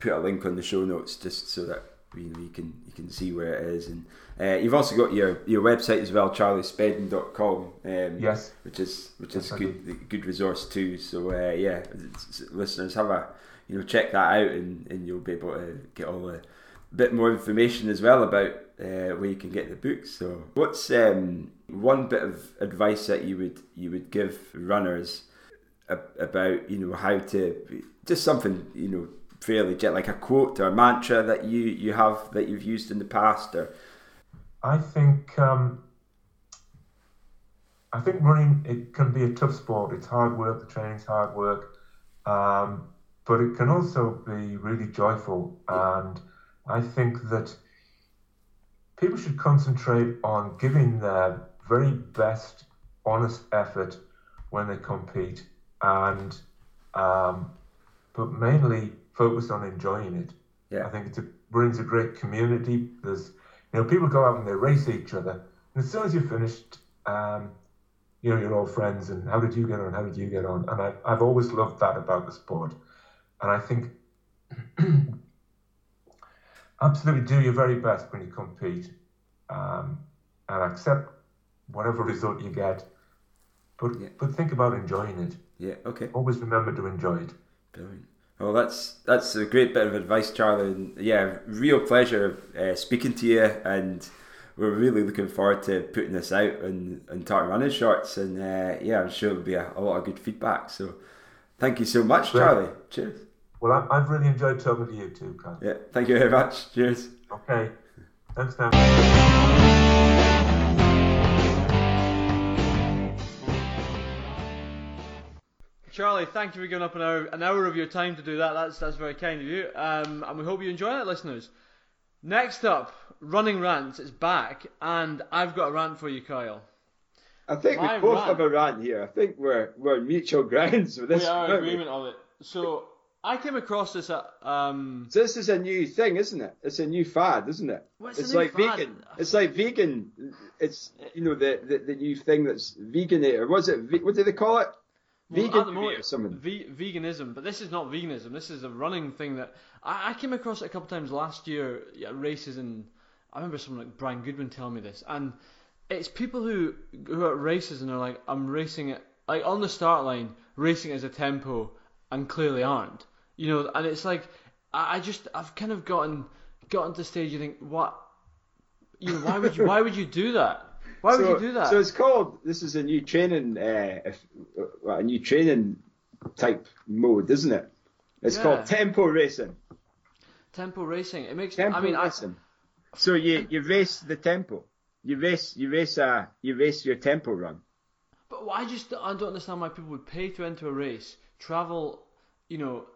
put a link on the show notes just so that you can see where it is, and you've also got your website as well, charliespedden.com, which is a good resource too. So listeners, have a check that out, and you'll be able to get all a bit more information as well about where you can get the books. So what's one bit of advice that you would give runners about, you know, how to, just something, you know, fairly like a quote or a mantra that you have that you've used in the past? Or I think running, it can be a tough sport. It's hard work. The training's hard work, but it can also be really joyful. And I think that people should concentrate on giving their very best, honest effort when they compete, and but mainly focus on enjoying it. Yeah, I think it brings a great community. There's, you know, people go out and they race each other, and as soon as you're finished, you know, you're all friends, and how did you get on? How did you get on? And I've always loved that about the sport. And I think absolutely do your very best when you compete, and accept whatever result you get. But yeah, but think about enjoying it. Yeah, okay. Always remember to enjoy it. Brilliant. Well, that's a great bit of advice, Charlie. And yeah, real pleasure speaking to you, and we're really looking forward to putting this out and Tartan Running Shorts, and yeah, I'm sure it'll be a lot of good feedback. So thank you so much, Charlie. Great. Cheers. Well, I've really enjoyed talking to you too, Kyle. Yeah, thank you very much. Cheers. Okay. Thanks, Tom. Charlie, thank you for giving up an hour of your time to do that. That's very kind of you. And we hope you enjoy it, listeners. Next up, Running Rants is back, and I've got a rant for you, Kyle. I think we both have a rant here. I think we're mutual grounds with this. We are in agreement on it. So I came across this at... So this is a new thing, isn't it? It's a new fad, isn't it? Well, it's like fad. Vegan. It's like vegan. It's, you know, the new thing that's veganator. What do they call it? Well, vegan at the moment, or something. Veganism, but this is not veganism. This is a running thing that I came across it a couple of times last year at races, and I remember someone like Brian Goodwin telling me this. And it's people who go at races and they're like, I'm racing it, like on the start line, racing as a tempo, and clearly aren't. You know, and it's like I've kind of gotten to the stage. You think, what? You know, why would you do that? Why would you do that? So it's called, this is a new training, type mode, isn't it? It's called tempo racing. Tempo racing. It makes tempo racing. So you race the tempo. You race your tempo run. But I don't understand why people would pay to enter a race, travel, you know.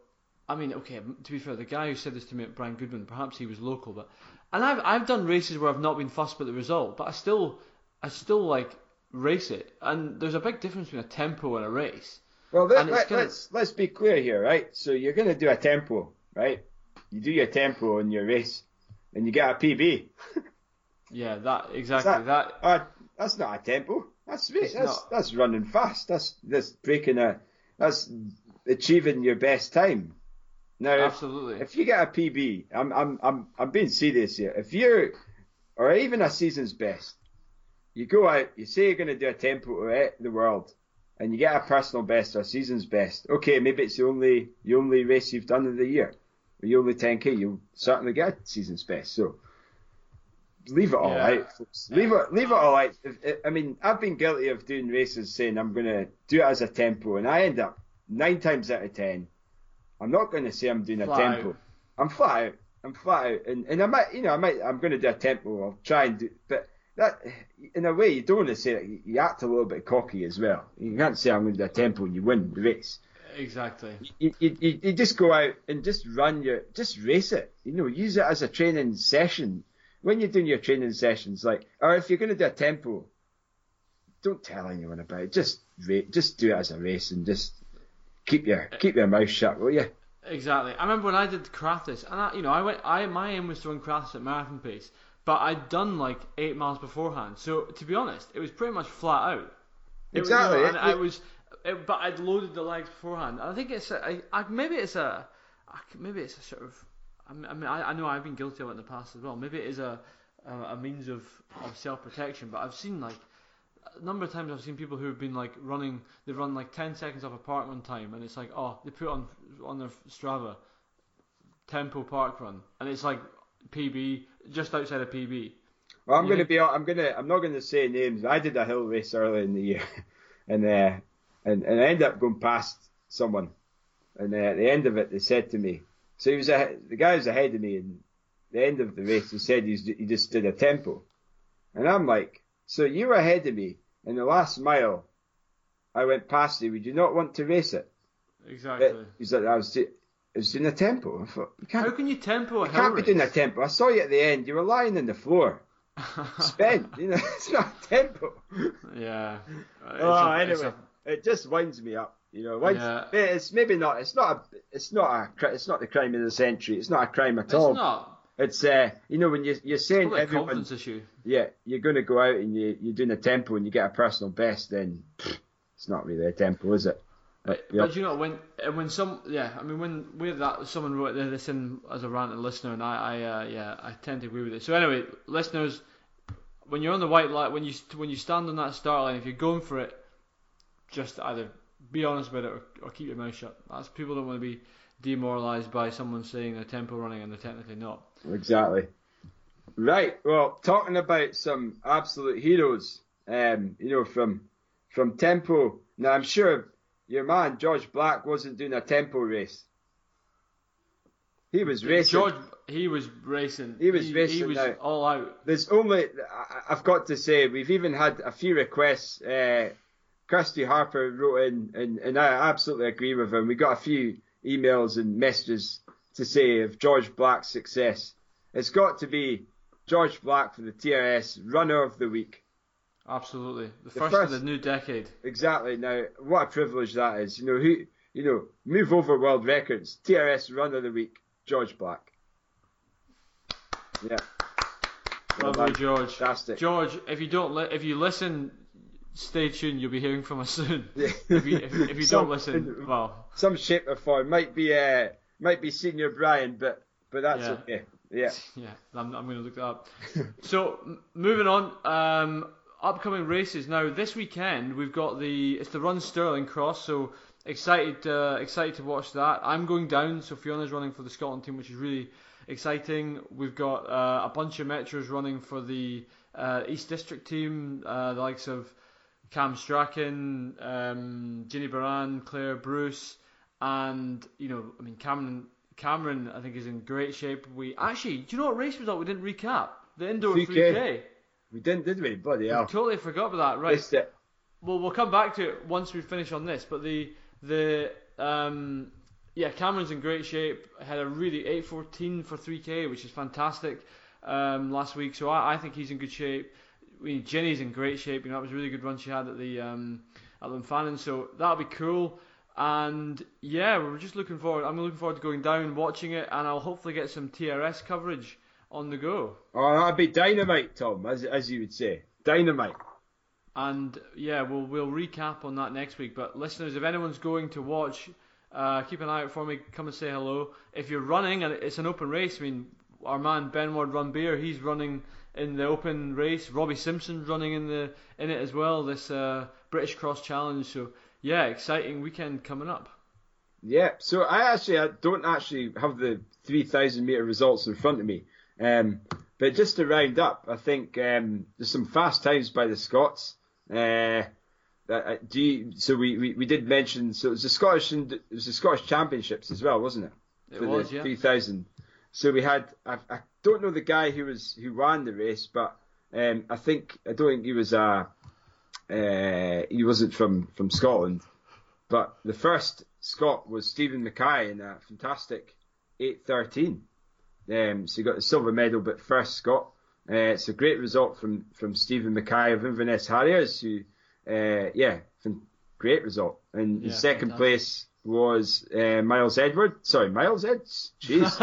I mean, okay, to be fair, the guy who said this to me, Brian Goodwin, perhaps he was local, but and I've done races where I've not been fussed about the result, but I still like race it, and there's a big difference between a tempo and a race. Well, let's be clear here, right? So you're going to do a tempo, right? You do your tempo in your race, and you get a PB. Yeah, that exactly. That's not a tempo. That's race. That's running fast. That's breaking a. That's achieving your best time. Now, absolutely. If you get a PB, I'm being serious here. If you're, or even a season's best. You go out, you say you're going to do a tempo to the world, and you get a personal best or a season's best. Okay, maybe it's the only race you've done in the year, or the only 10K, you'll certainly get a season's best. So leave it all out. Leave it all out. I mean, I've been guilty of doing races saying I'm going to do it as a tempo, and I end up 9 times out of 10. I'm not going to say I'm doing a tempo. Out. I'm flat out. And I might, you know, I'm going to do a tempo. I'll try and do, but. That, in a way, you don't want to say that. You act a little bit cocky as well. You can't say I'm going to do a tempo and you win the race. Exactly. You just go out and just run just race it. You know, use it as a training session. When you're doing your training sessions, like, or if you're going to do a tempo, don't tell anyone about it. Just do it as a race and just keep your mouth shut, will you? Exactly. I remember when I did Crathes, and my aim was to run Crathes at marathon pace. But I'd done like 8 miles beforehand, so to be honest, it was pretty much flat out. Exactly. But I'd loaded the legs beforehand. And I think maybe it's a sort of. I mean, I know I've been guilty of it in the past as well. Maybe it is a means of self-protection. But I've seen like a number of times I've seen people who have been like running. They've run like 10 seconds off a parkrun time, and it's like, oh, they put on their Strava tempo parkrun, and it's like PB. Just outside of PB. Well, I'm not going to say names. I did a hill race early in the year, and and I ended up going past someone. And at the end of it, they said to me, so he was the guy was ahead of me, and at the end of the race, he said he just did a tempo. And I'm like, so you were ahead of me, and the last mile, I went past you. Would you not want to race it? Exactly. He's like, I was doing a tempo. I thought, how can you tempo a hill race? I can't be doing a tempo. I saw you at the end. You were lying on the floor. Spent, you know, it's not a tempo. Yeah. Anyway, it just winds me up, you know. It's maybe not. It's not the crime of the century. It's not a crime at all. It's not. It's you know, when you're saying it's everyone, a confidence issue. Yeah, you're going to go out and you're doing a tempo and you get a personal best. Then it's not really a tempo, is it? But you know, someone wrote this in as a ranting listener, and I tend to agree with it. So anyway, listeners, when you're on the white light, when you stand on that start line, if you're going for it, just either be honest about it or keep your mouth shut. That's people don't want to be demoralised by someone saying they're tempo running and they're technically not. Exactly. Right. Well, talking about some absolute heroes, you know, from tempo. Now I'm sure your man, George Black, wasn't doing a tempo race. He was racing. He was racing. He was out. All out. There's only, I've got to say, we've even had a few requests. Kirsty Harper wrote in, and I absolutely agree with him. We got a few emails and messages to say of George Black's success. It's got to be George Black for the TRS Runner of the Week. Absolutely, the first of the new decade. Exactly. Now, what a privilege that is. You know who? You know, move over world records. TRS Runner of the Week, George Black. Yeah. Lovely, George. Fantastic. George, if you listen, stay tuned. You'll be hearing from us soon. Yeah. If you don't listen, well, some shape or form might be Senior Brian, but that's okay. Yeah. Yeah. I'm going to look that up. So moving on. Upcoming races. Now this weekend we've got the Run Stirling Cross, so excited to watch that. I'm going down, so Fiona's running for the Scotland team, which is really exciting. We've got a bunch of Metros running for the East District team, the likes of Cam Strachan, Ginnie Barron, Claire Bruce, and you know, I mean Cameron I think is in great shape. We actually, do you know what race was that we didn't recap? The indoor 3K. We didn't, did we? Bloody hell. We totally forgot about that, right? Well, we'll come back to it once we finish on this. But Cameron's in great shape. Had a really 8:14 for 3K, which is fantastic last week. So I think he's in good shape. Ginny's in great shape. You know, that was a really good run she had at the at Lumphanan. So that'll be cool. And yeah, we're just looking forward. I'm looking forward to going down, watching it, and I'll hopefully get some TRS coverage on the go. Oh, that'd be dynamite, Tom, as you would say. Dynamite. And yeah, we'll recap on that next week. But listeners, if anyone's going to watch, keep an eye out for me. Come and say hello. If you're running, and it's an open race, I mean, our man Ben Ward-Runbeer, he's running in the open race. Robbie Simpson's running in it as well. This British Cross Challenge. So yeah, exciting weekend coming up. Yeah. So I don't actually have the 3,000 meter results in front of me. But just to round up, I think there's some fast times by the Scots. We did mention, so it was the Scottish Championships as well, wasn't it? It was, yeah. 3,000. So we had, I don't know the guy who ran the race, but I don't think he was he wasn't from Scotland, but the first Scot was Stephen Mackay in a fantastic 8:13. So he got the silver medal, but first Scot. It's a great result from Stephen Mackay of Inverness Harriers, who, great result. And in second place was Miles Edward. Sorry, Miles Edds. Jeez,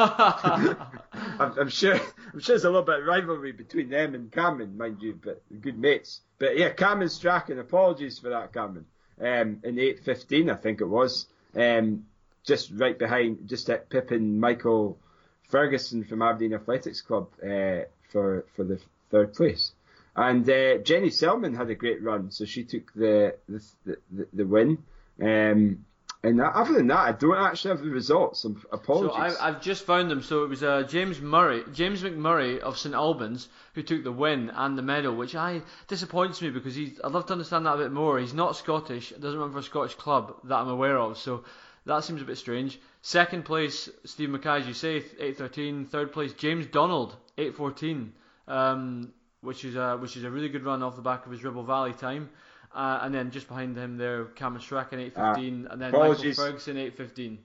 I'm sure there's a little bit of rivalry between them and Cameron, mind you, but good mates. But yeah, Cameron Strachan. Apologies for that, Cameron. In 8:15, I think it was. Just right behind, just at Pippin Michael Ferguson from Aberdeen Athletics Club for the third place, and Jenny Selman had a great run, so she took the win. And that, other than that, I don't actually have the results. Apologies. So I've just found them. So it was James McMurray of St Albans, who took the win and the medal, which disappoints me because I'd love to understand that a bit more. He's not Scottish, doesn't run for a Scottish club that I'm aware of, so that seems a bit strange. Second place, Steve Mackay, as you say, 8:13. Third place, James Donald, 8:14, which is a really good run off the back of his Ribble Valley time. And then just behind him there, Cameron Strachan 8:15, and then apologies. Michael Ferguson 8:15.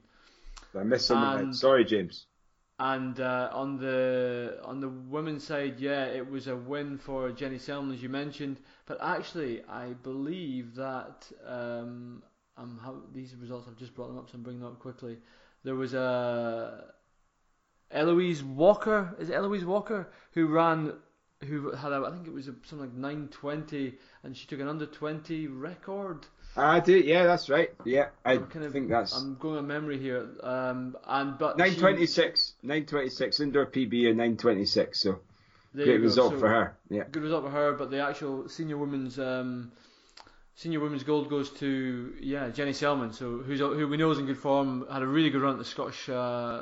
I missed something. Sorry, James. And on the women's side, yeah, it was a win for Jenny Selman, as you mentioned. But actually, I believe that these results, I've just brought them up, so I'm bringing them up quickly. There was Eloise Walker. Is it Eloise Walker who had I think it was something like 9:20, and she took an under 20 record. I do, yeah, that's right. Yeah, I'm going on memory here. But 9:26 indoor PB and 9:26. So great result for her. Yeah, good result for her. But the actual senior women's gold goes to Jenny Selman, so who we know is in good form. Had a really good run at the Scottish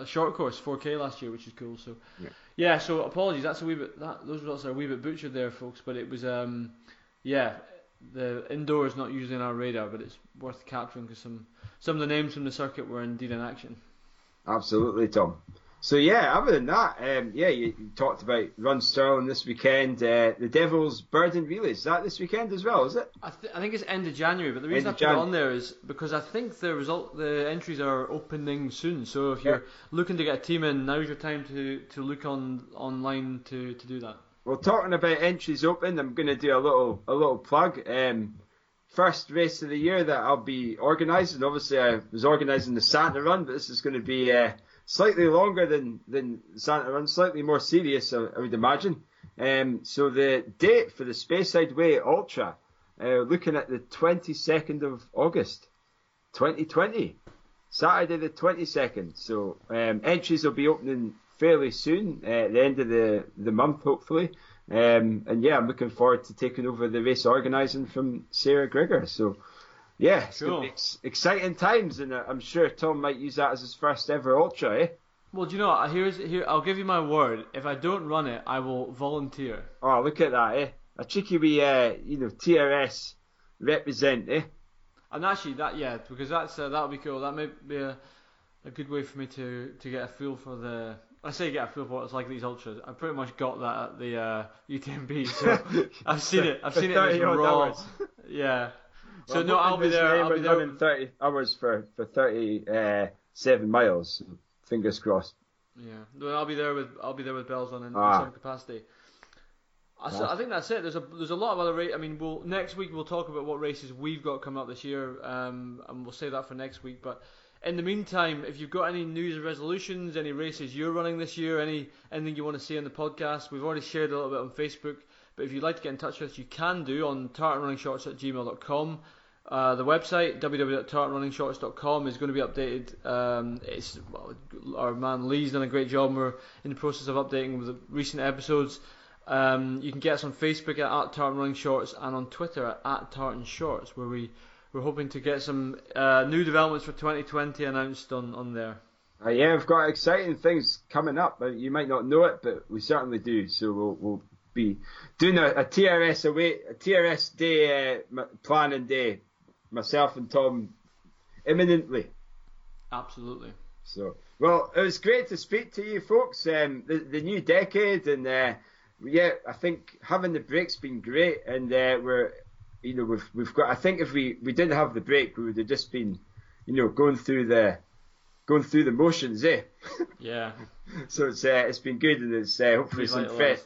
short course 4K last year, which is cool. So. Yeah. Yeah, so apologies. That's a wee bit. Those results are a wee bit butchered there, folks. But it was, the indoor is not usually on our radar, but it's worth capturing because some of the names from the circuit were indeed in action. Absolutely, Tom. So other than that, you talked about Run Stirling this weekend. The Devil's Burden Relay, is that this weekend as well? Is it? I think it's end of January, but the reason I put it on there is because I think the entries are opening soon. So if you're looking to get a team in, now's your time to look online to do that. Well, talking about entries open, I'm going to do a little plug. First race of the year that I'll be organising. Obviously, I was organising the Santa Run, but this is going to be. Slightly longer than Santa Run, slightly more serious, I would imagine. So the date for the Speyside Way Ultra, looking at the 22nd of August, 2020, Saturday the 22nd. So entries will be opening fairly soon, at the end of the month, hopefully. I'm looking forward to taking over the race organising from Sarah Grigger. So. Yeah, sure. It's exciting times, and I'm sure Tom might use that as his first ever ultra, eh? Well, do you know what? I'll give you my word. If I don't run it, I will volunteer. Oh, look at that, eh? A cheeky wee, TRS represent, eh? And actually, because that's that'll be cool. That may be a good way for me to get a feel for the. I say get a feel for what it's like these ultras. I pretty much got that at the UTMB, so I've seen it. I've seen it in raw. Yeah. So well, no, I'll be there. I'll be there in 30 hours for 37 miles. Fingers crossed. Yeah, no, I'll be there with bells on in some capacity. So I think that's it. There's a lot of other races. I mean, next week we'll talk about what races we've got coming up this year, and we'll save that for next week. But in the meantime, if you've got any news or resolutions, any races you're running this year, anything you want to see on the podcast, we've already shared a little bit on Facebook. But if you'd like to get in touch with us, you can do on tartanrunningshorts@gmail.com. The website, www.tartanrunningshorts.com, is going to be updated. Our man Lee's done a great job. We're in the process of updating with the recent episodes. You can get us on Facebook at tartanrunningshorts and on Twitter at tartanshorts, where we're hoping to get some new developments for 2020 announced on there. We've got exciting things coming up. You might not know it, but we certainly do. So we'll be doing a TRS day, planning day, myself and Tom, imminently. Absolutely. So, well, it was great to speak to you folks. The new decade, and I think having the break's been great, and we've got. I think if we didn't have the break, we would have just been, going through the motions, eh? Yeah. So it's been good, and it's hopefully some fresh.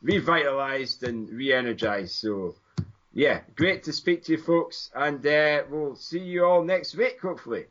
Revitalised and re-energised. So, great to speak to you folks, and we'll see you all next week, hopefully.